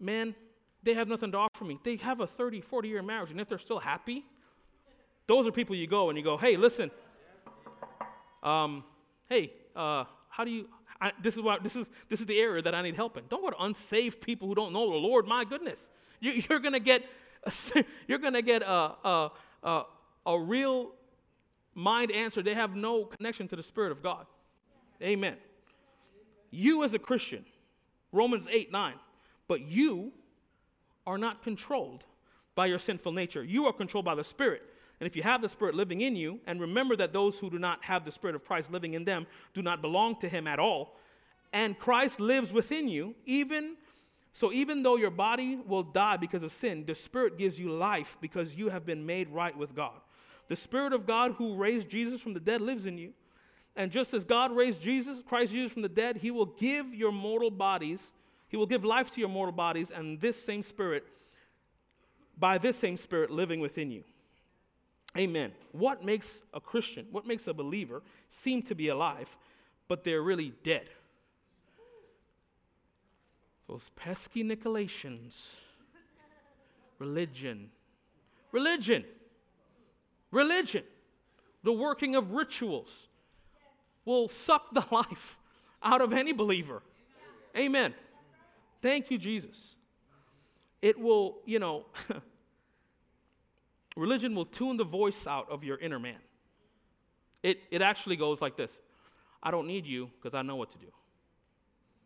man, they have nothing to offer me. They have a thirty, forty year marriage, and if they're still happy, those are people you go and you go, hey, listen, um, hey. Uh, how do you? I, this is why. This is this is the area that I need help in. Don't go to unsaved people who don't know the Lord. My goodness, you, you're gonna get you're gonna get a a, a a real mind answer. They have no connection to the Spirit of God. Amen. You as a Christian, Romans eight nine, but you are not controlled by your sinful nature. You are controlled by the Spirit. And if you have the Spirit living in you, and remember that those who do not have the Spirit of Christ living in them do not belong to him at all, and Christ lives within you, even so even though your body will die because of sin, the Spirit gives you life because you have been made right with God. The Spirit of God who raised Jesus from the dead lives in you. And just as God raised Jesus, Christ Jesus from the dead, he will give your mortal bodies, he will give life to your mortal bodies, and this same Spirit, by this same Spirit living within you. Amen. What makes a Christian, what makes a believer seem to be alive, but they're really dead? Those pesky Nicolaitans. Religion. Religion. Religion. The working of rituals will suck the life out of any believer. Amen. Thank you, Jesus. It will, you know... Religion will tune the voice out of your inner man. It it actually goes like this. I don't need you because I know what to do.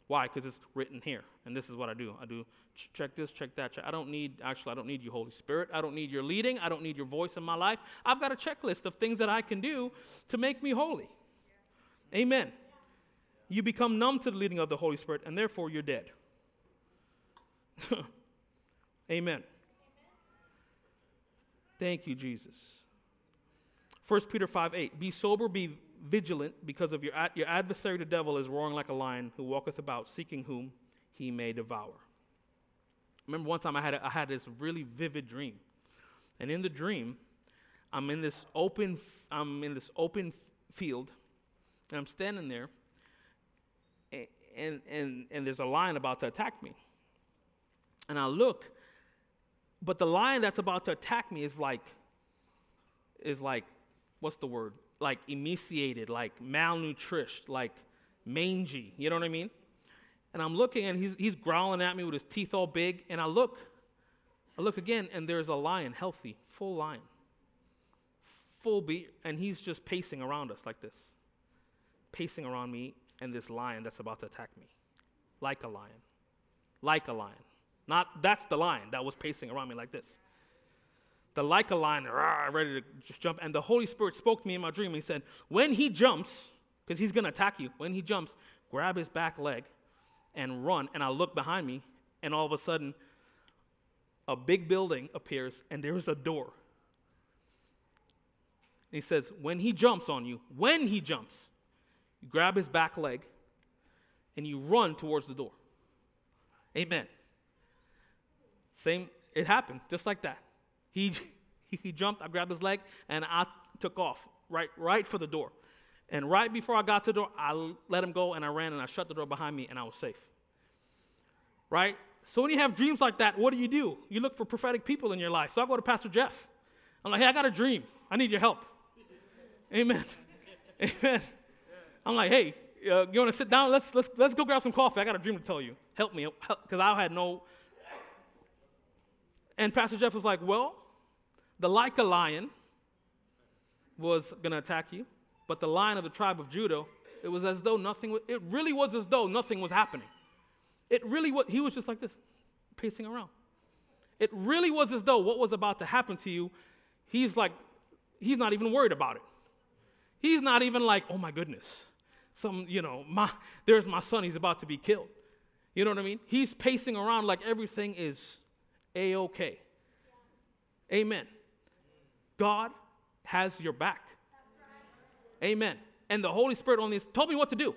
Why? Because it's written here, and this is what I do. I do ch- check this, check that. Check. I don't need, actually, I don't need you, Holy Spirit. I don't need your leading. I don't need your voice in my life. I've got a checklist of things that I can do to make me holy. Amen. You become numb to the leading of the Holy Spirit, and therefore you're dead. Amen. Thank you, Jesus. First Peter five eight, be sober, be vigilant, because of your ad- your adversary the devil is roaring like a lion who walketh about seeking whom he may devour. Remember one time I had a, I had this really vivid dream. And in the dream, I'm in this open f- I'm in this open f- field, and I'm standing there, and, and and and there's a lion about to attack me. And I look, but the lion that's about to attack me is like, is like, what's the word? Like emaciated, like malnourished, like mangy. You know what I mean? And I'm looking, and he's he's growling at me with his teeth all big. And I look, I look again, and there's a lion, healthy, full lion, full beard, and he's just pacing around us like this, pacing around me and this lion that's about to attack me, like a lion, like a lion. Not, that's the lion that was pacing around me like this. The like a lion, rah, ready to just jump. And the Holy Spirit spoke to me in my dream. And he said, when he jumps, because he's going to attack you, when he jumps, grab his back leg and run. And I look behind me, and all of a sudden, a big building appears, and there is a door. And he says, when he jumps on you, when he jumps, you grab his back leg, and you run towards the door. Amen. Same, it happened, just like that. He he jumped, I grabbed his leg, and I took off right right for the door. And right before I got to the door, I let him go, and I ran, and I shut the door behind me, and I was safe. Right? So when you have dreams like that, what do you do? You look for prophetic people in your life. So I go to Pastor Jeff. I'm like, hey, I got a dream. I need your help. Amen. Amen. I'm like, hey, uh, you want to sit down? Let's let's let's go grab some coffee. I got a dream to tell you. Help me, because I had no. And Pastor Jeff was like, well, the like a lion was going to attack you, but the lion of the tribe of Judah, it was as though nothing. Was, it really was as though nothing was happening. It really was. He was just like this, pacing around. It really was as though what was about to happen to you, he's like, he's not even worried about it. He's not even like, oh my goodness, some, you know, my there's my son, he's about to be killed. You know what I mean? He's pacing around like everything is a-okay. Amen. God has your back. Amen. And the Holy Spirit only told me what to do.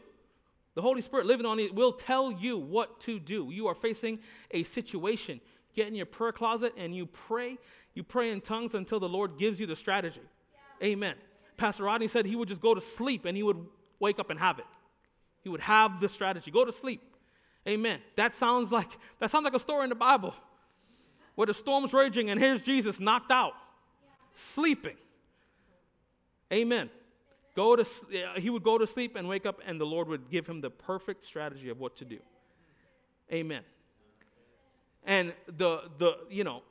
The Holy Spirit living on it will tell you what to do. You are facing a situation. Get in your prayer closet and you pray. You pray in tongues until the Lord gives you the strategy. Yeah. Amen. Pastor Rodney said he would just go to sleep and he would wake up and have it. He would have the strategy. Go to sleep. Amen. That sounds like that sounds like a story in the Bible where the storm's raging and here's Jesus knocked out, yeah. sleeping. Amen. Go to he would go to sleep and wake up, and the Lord would give him the perfect strategy of what to do. Amen. And the the you know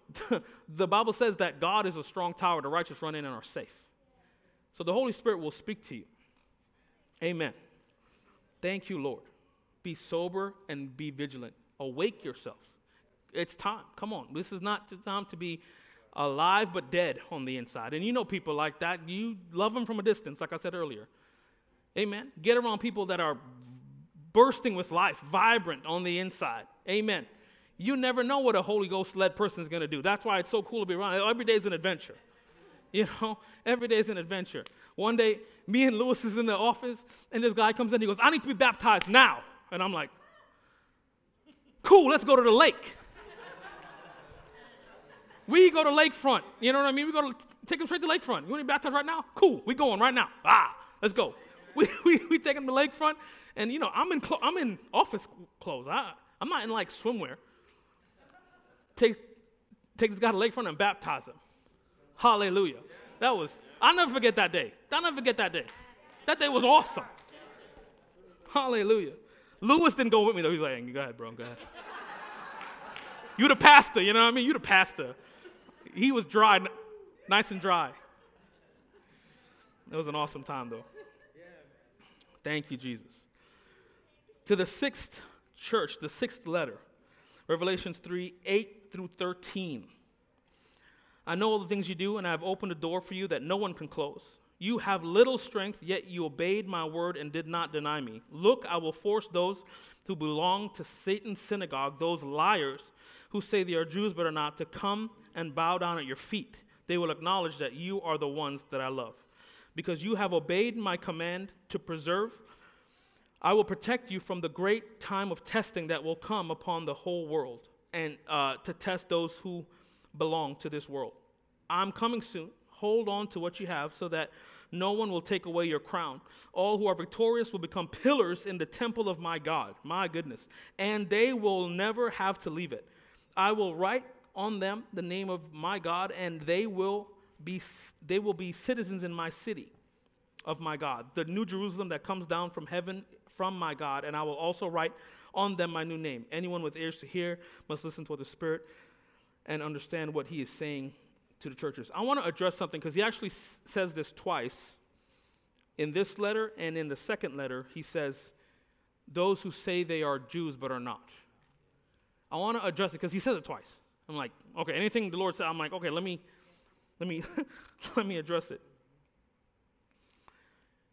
the Bible says that God is a strong tower; the righteous run in and are safe. So the Holy Spirit will speak to you. Amen. Thank you, Lord. Be sober and be vigilant. Awake yourselves. It's time. Come on. This is not the time to be alive but dead on the inside. And you know people like that. You love them from a distance, like I said earlier. Amen. Get around people that are bursting with life, vibrant on the inside. Amen. You never know what a Holy Ghost-led person is going to do. That's why it's so cool to be around. Every day is an adventure. You know, every day is an adventure. One day, me and Lewis is in the office, and this guy comes in, he goes, I need to be baptized now. And I'm like, cool, let's go to the lake. We go to lakefront. You know what I mean? We go to take him straight to lakefront. You want to be baptized right now? Cool. We going right now. Ah, let's go. We we, we take him to lakefront, and you know I'm in clo- I'm in office clothes. I I'm not in like swimwear. Take take this guy to lakefront and baptize him. Hallelujah. That was I'll never forget that day. I'll never forget that day. That day was awesome. Hallelujah. Lewis didn't go with me though. He's like, go ahead, bro. Go ahead. You the pastor. You know what I mean? You the pastor. He was dry, n- nice and dry. It was an awesome time, though. Thank you, Jesus. To the sixth church, the sixth letter, Revelations three, eight through thirteen. I know all the things you do, and I have opened a door for you that no one can close. You have little strength, yet you obeyed my word and did not deny me. Look, I will force those who belong to Satan's synagogue, those liars who say they are Jews but are not, to come and bow down at your feet. They will acknowledge that you are the ones that I love. Because you have obeyed my command to preserve, I will protect you from the great time of testing that will come upon the whole world and uh, to test those who belong to this world. I'm coming soon. Hold on to what you have so that no one will take away your crown. All who are victorious will become pillars in the temple of my God. My goodness. And they will never have to leave it. I will write on them the name of my God, and they will be they will be citizens in my city of my God, the new Jerusalem that comes down from heaven from my God. And I will also write on them my new name. Anyone with ears to hear must listen to what the Spirit and understand what he is saying to the churches. I want to address something because he actually s- says this twice in this letter, and in the second letter he says those who say they are Jews but are not. I want to address it because he says it twice. I'm like, okay, anything the Lord said, I'm like, okay, let me let me let me address it.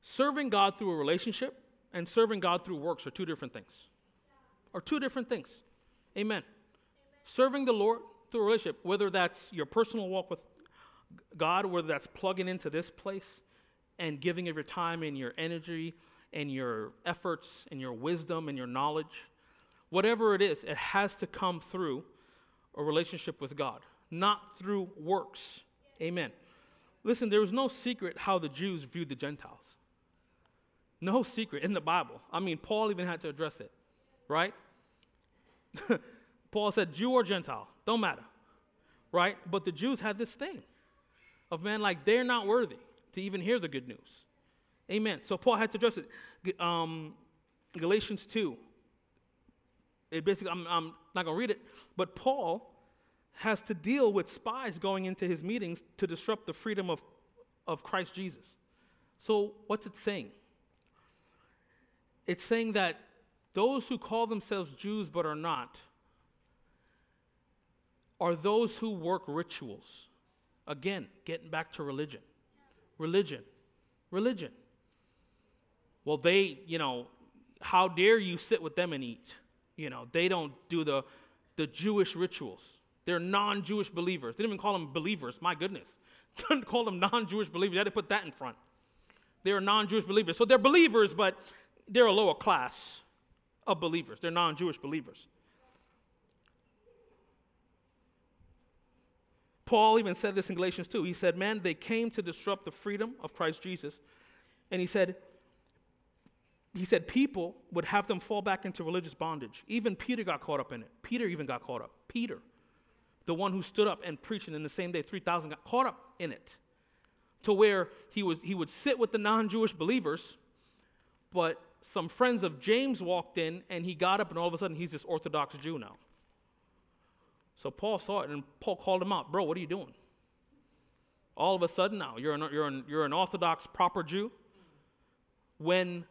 Serving God through a relationship and serving God through works are two different things. Are two different things. Amen. Amen. Serving the Lord through a relationship, whether that's your personal walk with God, whether that's plugging into this place and giving of your time and your energy and your efforts and your wisdom and your knowledge, whatever it is, it has to come through a relationship with God, not through works. Amen. Listen, there was no secret how the Jews viewed the Gentiles. No secret in the Bible. I mean, Paul even had to address it, right? Paul said, Jew or Gentile, don't matter, right? But the Jews had this thing of, man, like, they're not worthy to even hear the good news. Amen. So Paul had to address it. Um, Galatians two. It basically, I'm, I'm not going to read it, but Paul has to deal with spies going into his meetings to disrupt the freedom of, of Christ Jesus. So what's it saying? It's saying that those who call themselves Jews but are not are those who work rituals. Again, getting back to religion. Religion. Religion. Well, they, you know, how dare you sit with them and eat? You know, they don't do the, the Jewish rituals. They're non-Jewish believers. They didn't even call them believers. My goodness. Didn't call them non-Jewish believers. They had to put that in front. They're non-Jewish believers. So they're believers, but they're a lower class of believers. They're non-Jewish believers. Paul even said this in Galatians two. He said, man, they came to disrupt the freedom of Christ Jesus. And he said, he said people would have them fall back into religious bondage. Even Peter got caught up in it. Peter even got caught up. Peter, the one who stood up and preached, and in the same day three thousand got caught up in it, to where he was he would sit with the non-Jewish believers, but some friends of James walked in, and he got up, and all of a sudden he's this Orthodox Jew now. So Paul saw it, and Paul called him out. Bro, what are you doing? All of a sudden now, you're an, you're an, you're an Orthodox proper Jew. When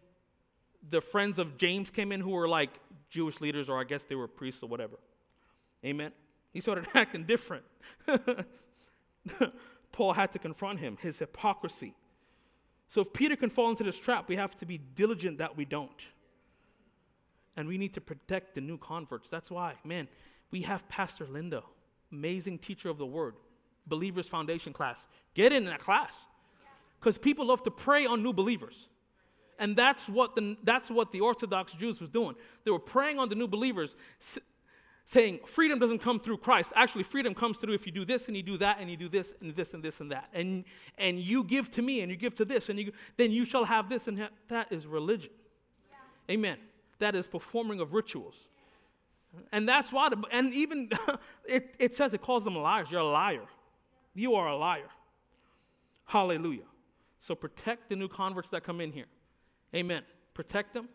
the friends of James came in, who were like Jewish leaders, or I guess they were priests or whatever. Amen? He started acting different. Paul had to confront him, his hypocrisy. So if Peter can fall into this trap, we have to be diligent that we don't. And we need to protect the new converts. That's why, man, we have Pastor Linda, amazing teacher of the word, Believers Foundation class. Get in that class. Because people love to prey on new believers. And that's what the that's what the Orthodox Jews was doing. They were preying on the new believers, s- saying freedom doesn't come through Christ. Actually, freedom comes through if you do this and you do that and you do this and this and this and that. And and you give to me and you give to this and you then you shall have this and ha- that is religion. Yeah. Amen. That is performing of rituals. And that's why, the, and even it, it says it calls them liars. You're a liar. You are a liar. Hallelujah. So protect the new converts that come in here. Amen. Protect them.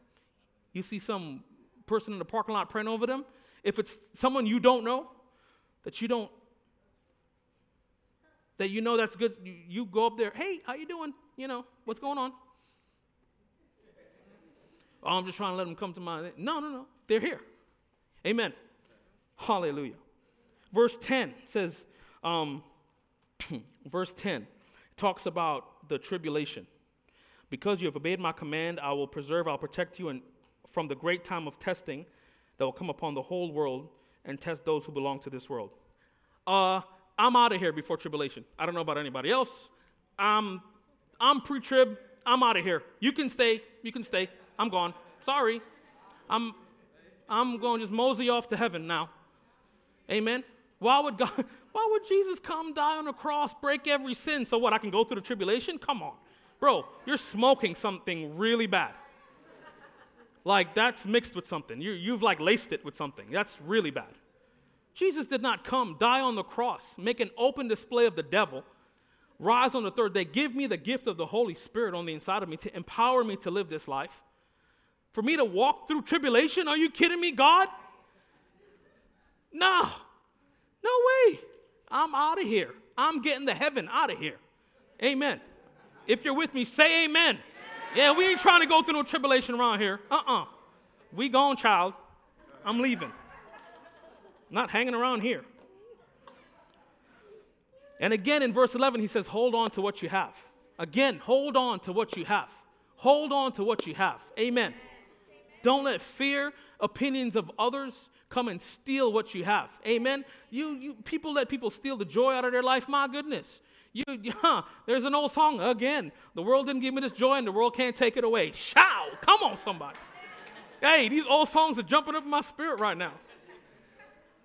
You see some person in the parking lot praying over them. If it's someone you don't know, that you don't, that you know that's good, you, you go up there, hey, how you doing? You know, what's going on? Oh, I'm just trying to let them come to my, no, no, no. They're here. Amen. Hallelujah. Verse ten says, um, verse ten talks about the tribulation. Because you have obeyed my command, I will preserve, I'll protect you and from the great time of testing that will come upon the whole world and test those who belong to this world. Uh, I'm out of here before tribulation. I don't know about anybody else. I'm, I'm pre-trib. I'm out of here. You can stay. You can stay. I'm gone. Sorry. I'm... I'm going to just mosey off to heaven now. Amen? Why would God, why would Jesus come, die on the cross, break every sin? So what, I can go through the tribulation? Come on. Bro, you're smoking something really bad. Like, that's mixed with something. You, you've, like, laced it with something. That's really bad. Jesus did not come, die on the cross, make an open display of the devil, rise on the third day, give me the gift of the Holy Spirit on the inside of me to empower me to live this life. For me to walk through tribulation? Are you kidding me, God? No. No way. I'm out of here. I'm getting to heaven out of here. Amen. If you're with me, say amen. Yeah, yeah we ain't trying to go through no tribulation around here. Uh-uh. We gone, child. I'm leaving. Not hanging around here. And again, in verse eleven, he says, hold on to what you have. Again, hold on to what you have. Hold on to what you have. Amen. Don't let fear, opinions of others come and steal what you have. Amen. You, you people let people steal the joy out of their life. My goodness. You, huh, there's an old song again. The world didn't give me this joy, and the world can't take it away. Shout! Come on, somebody. Hey, these old songs are jumping up in my spirit right now.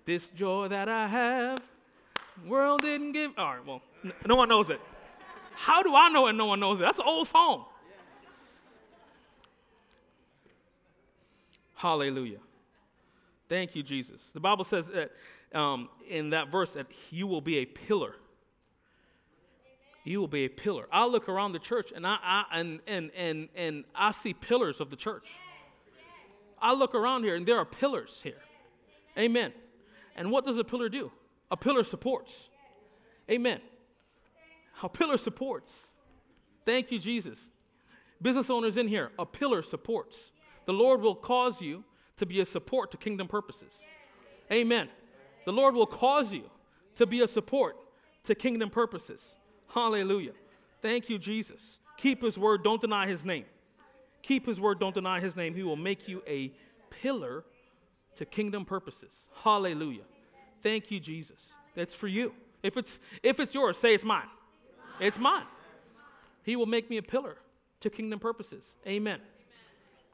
This joy that I have, world didn't give. All right, well, n- no one knows it. How do I know it? No one knows it. That's an old song. Hallelujah. Thank you, Jesus. The Bible says that um, in that verse that you will be a pillar. You will be a pillar. I look around the church and I, I and, and and and I see pillars of the church. I look around here and there are pillars here. Amen. And what does a pillar do? A pillar supports. Amen. A pillar supports. Thank you, Jesus. Business owners in here, a pillar supports. The Lord will cause you to be a support to kingdom purposes. Amen. The Lord will cause you to be a support to kingdom purposes. Hallelujah. Thank you, Jesus. Keep his word. Don't deny his name. Keep his word. Don't deny his name. He will make you a pillar to kingdom purposes. Hallelujah. Thank you, Jesus. That's for you. If it's if it's yours, say it's mine. It's mine. He will make me a pillar to kingdom purposes. Amen. Amen.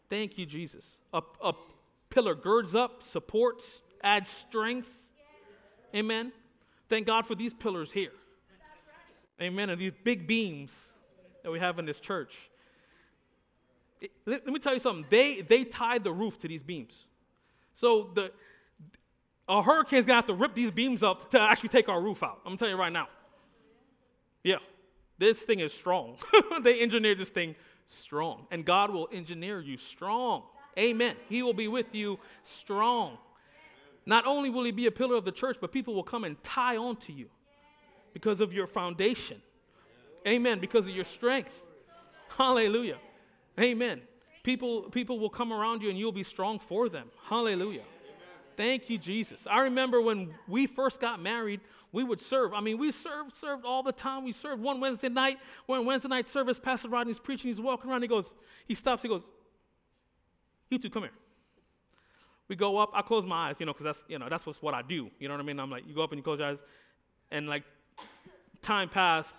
Thank you, Jesus. A, a pillar girds up, supports, adds strength. Amen. Thank God for these pillars here. Amen. And these big beams that we have in this church. It, let, let me tell you something. They they tied the roof to these beams. So the a hurricane's going to have to rip these beams up to actually take our roof out. I'm going to tell you right now. Yeah. This thing is strong. They engineered this thing strong. And God will engineer you strong. Amen. He will be with you strong. Not only will he be a pillar of the church, but people will come and tie on to you because of your foundation. Amen. Because of your strength. Hallelujah. Amen. People, people will come around you and you'll be strong for them. Hallelujah. Thank you, Jesus. I remember when we first got married, we would serve. I mean, we served, served all the time. We served one Wednesday night. One Wednesday night service, Pastor Rodney's preaching. He's walking around. He goes, he stops. He goes, you two, come here. We go up. I close my eyes, you know, because that's, you know, that's what's what I do. You know what I mean? I'm like, you go up and you close your eyes. And like time passed,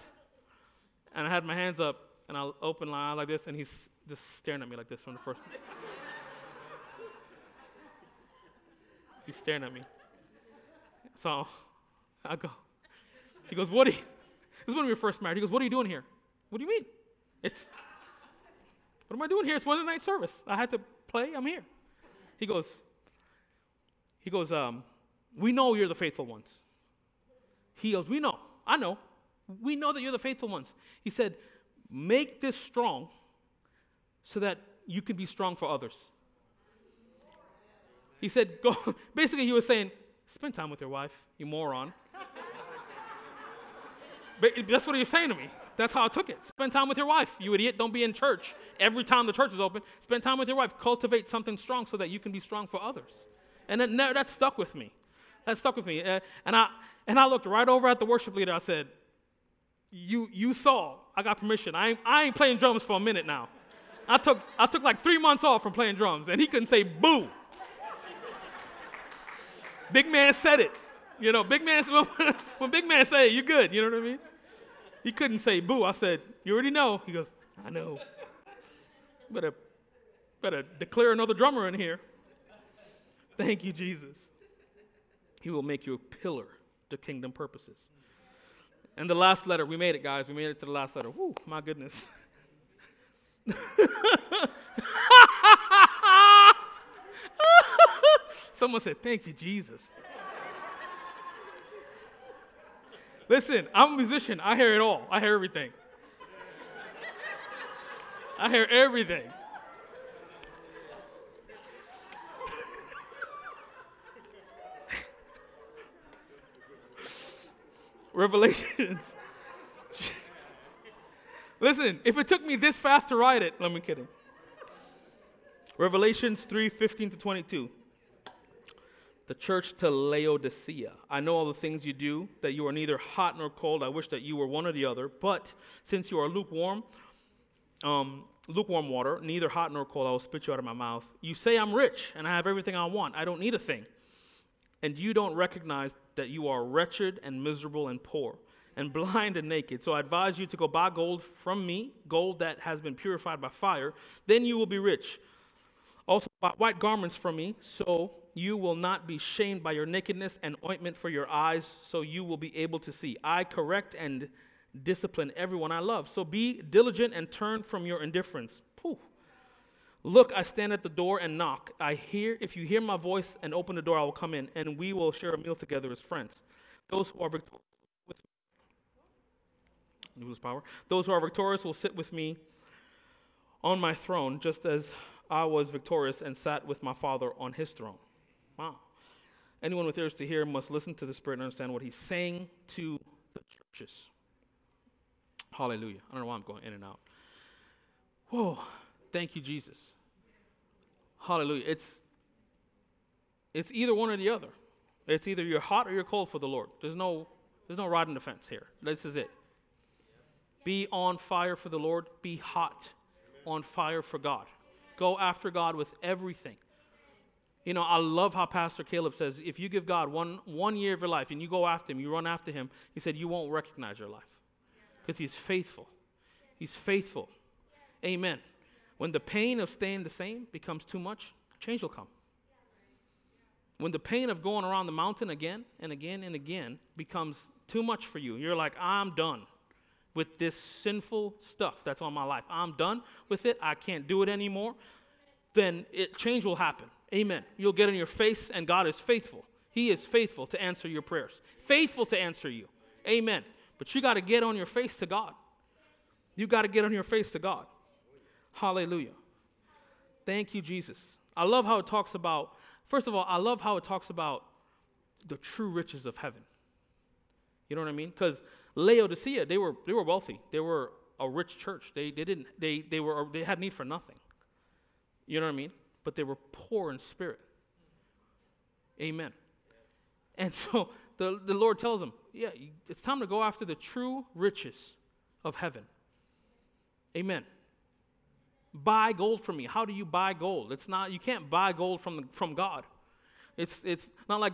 and I had my hands up, and I opened my eyes like this, and he's just staring at me like this from the first night. He's staring at me. So I go. He goes, what are you? This is when we were first married. He goes, what are you doing here? What do you mean? It's, what am I doing here? It's Wednesday night service. I had to play. I'm here. He goes, he goes, um, we know you're the faithful ones. He goes, we know. I know. We know that you're the faithful ones. He said, make this strong so that you can be strong for others. He said, go. Basically, he was saying, spend time with your wife, you moron. But that's what he was saying to me. That's how I took it. Spend time with your wife, you idiot. Don't be in church every time the church is open. Spend time with your wife. Cultivate something strong so that you can be strong for others. And that, that stuck with me. That stuck with me. Uh, and I and I looked right over at the worship leader. I said, you you saw. I got permission. I ain't, I ain't playing drums for a minute now. I took I took like three months off from playing drums, and he couldn't say boo. Big man said it. You know, big man, when big man say it, you're good. You know what I mean? He couldn't say boo. I said, you already know. He goes, I know. Better, better declare another drummer in here. Thank you, Jesus. He will make you a pillar to kingdom purposes. And the last letter, we made it, guys. We made it to the last letter. Woo, my goodness. Someone said, thank you, Jesus. Listen, I'm a musician. I hear it all. I hear everything. I hear everything. Revelations. Listen, if it took me this fast to write it, let me kidding. Revelations three fifteen to twenty-two. The church to Laodicea. I know all the things you do, that you are neither hot nor cold. I wish that you were one or the other. But since you are lukewarm, um, lukewarm water, neither hot nor cold, I will spit you out of my mouth. You say I'm rich and I have everything I want. I don't need a thing. And you don't recognize that you are wretched and miserable and poor and blind and naked. So I advise you to go buy gold from me, gold that has been purified by fire. Then you will be rich. Also buy white garments from me, so you will not be shamed by your nakedness, and ointment for your eyes, so you will be able to see. I correct and discipline everyone I love. So be diligent and turn from your indifference. Pooh. Look, I stand at the door and knock. I hear, if you hear my voice and open the door, I will come in, and we will share a meal together as friends. Those who are victorious with me, Lewis power. Those who are victorious will sit with me on my throne, just as I was victorious and sat with my Father on his throne. Wow. Anyone with ears to hear must listen to the Spirit and understand what he's saying to the churches. Hallelujah. I don't know why I'm going in and out. Whoa. Thank you, Jesus. Hallelujah. It's it's either one or the other. It's either you're hot or you're cold for the Lord. There's no there's no riding the fence here. This is it. Be on fire for the Lord. Be hot on fire for God. Go after God with everything. You know, I love how Pastor Caleb says, if you give God one, one year of your life and you go after him, you run after him, he said you won't recognize your life because he's faithful. He's faithful. Amen. When the pain of staying the same becomes too much, change will come. When the pain of going around the mountain again and again and again becomes too much for you, you're like, I'm done with this sinful stuff that's on my life. I'm done with it. I can't do it anymore. Then it, change will happen. Amen. You'll get in your face, and God is faithful. He is faithful to answer your prayers. Faithful to answer you. Amen. But you got to get on your face to God. You got to get on your face to God. Hallelujah. Thank you, Jesus. I love how it talks about, first of all, I love how it talks about the true riches of heaven. You know what I mean? Because Laodicea, they were they were wealthy. They were a rich church. They they didn't they they were they had need for nothing. You know what I mean? But they were poor in spirit. Amen. And so the, the Lord tells them, yeah, it's time to go after the true riches of heaven. Amen. Buy gold from me. How do you buy gold? It's not, you can't buy gold from the, from God. It's it's not like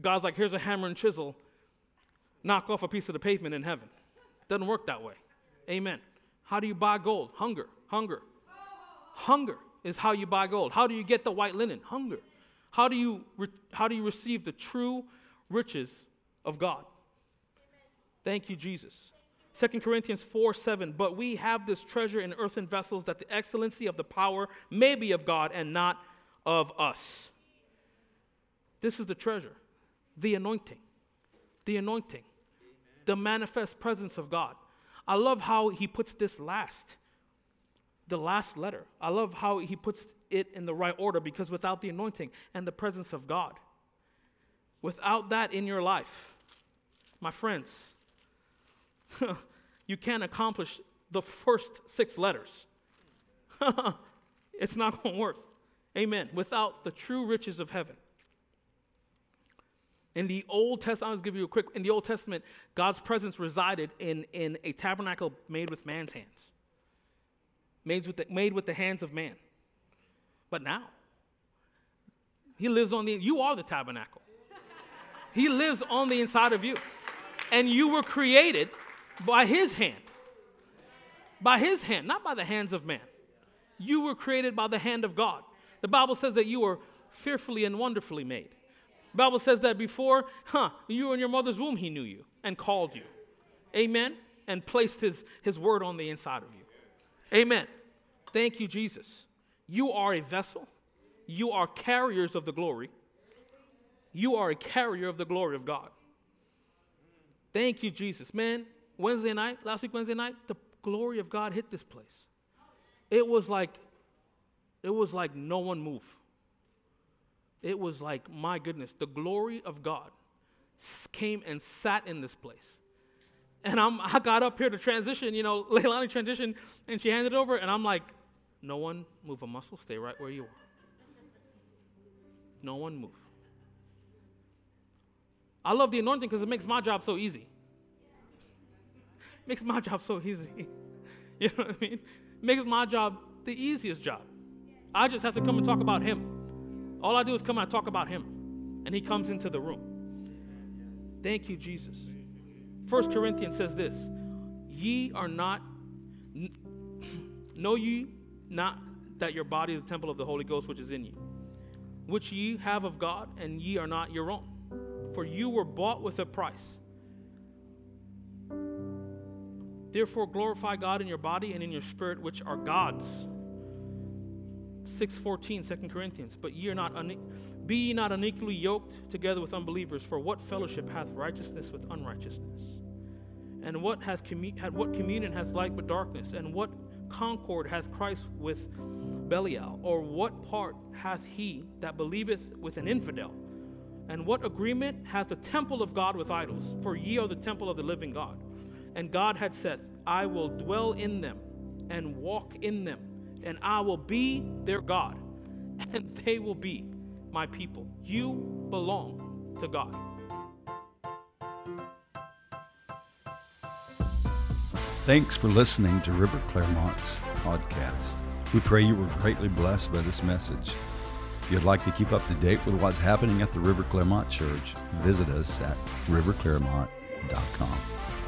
God's like, here's a hammer and chisel, knock off a piece of the pavement in heaven. Doesn't work that way. Amen. How do you buy gold? Hunger. Hunger. Hunger is how you buy gold. How do you get the white linen? Hunger. How do you re- how do you receive the true riches of God? Thank you, Jesus. Second Corinthians four seven, but we have this treasure in earthen vessels that the excellency of the power may be of God and not of us. This is the treasure, the anointing, the anointing, amen, the manifest presence of God. I love how he puts this last, the last letter. I love how he puts it in the right order, because without the anointing and the presence of God, without that in your life, my friends, you can't accomplish the first six letters. It's not going to work. Amen. Without the true riches of heaven. In the Old Testament, I'll just give you a quick, in the Old Testament, God's presence resided in, in a tabernacle made with man's hands. Made with, the, made with the hands of man. But now, he lives on the, you are the tabernacle. He lives on the inside of you. And you were created by his hand. By his hand, not by the hands of man. You were created by the hand of God. The Bible says that you were fearfully and wonderfully made. The Bible says that before huh, you were in your mother's womb, he knew you and called you. Amen? And placed his, his word on the inside of you. Amen. Thank you, Jesus. You are a vessel. You are carriers of the glory. You are a carrier of the glory of God. Thank you, Jesus. Man, Wednesday night, last week Wednesday night, the glory of God hit this place. It was like, it was like no one moved. It was like, my goodness, the glory of God came and sat in this place. And I'm, I got up here to transition, you know, Leilani transitioned, and she handed it over, and I'm like, no one move a muscle, stay right where you are. No one move. I love the anointing because it makes my job so easy. Makes my job so easy. You know what I mean? Makes my job the easiest job. I just have to come and talk about him. All I do is come and I talk about him. And he comes into the room. Thank you, Jesus. First Corinthians says this, ye are not, know ye not that your body is the temple of the Holy Ghost which is in you, which ye have of God, and ye are not your own. For you were bought with a price. Therefore glorify God in your body and in your spirit, which are God's. six fourteen, Second Corinthians. But ye are not une- be ye not unequally yoked together with unbelievers, for what fellowship hath righteousness with unrighteousness? And what hath commu- had what communion hath light with darkness? And what concord hath Christ with Belial? Or what part hath he that believeth with an infidel? And what agreement hath the temple of God with idols? For ye are the temple of the living God. And God had said, I will dwell in them and walk in them, and I will be their God, and they will be my people. You belong to God. Thanks for listening to River Clermont's podcast. We pray you were greatly blessed by this message. If you'd like to keep up to date with what's happening at the River Clermont Church, visit us at river clermont dot com.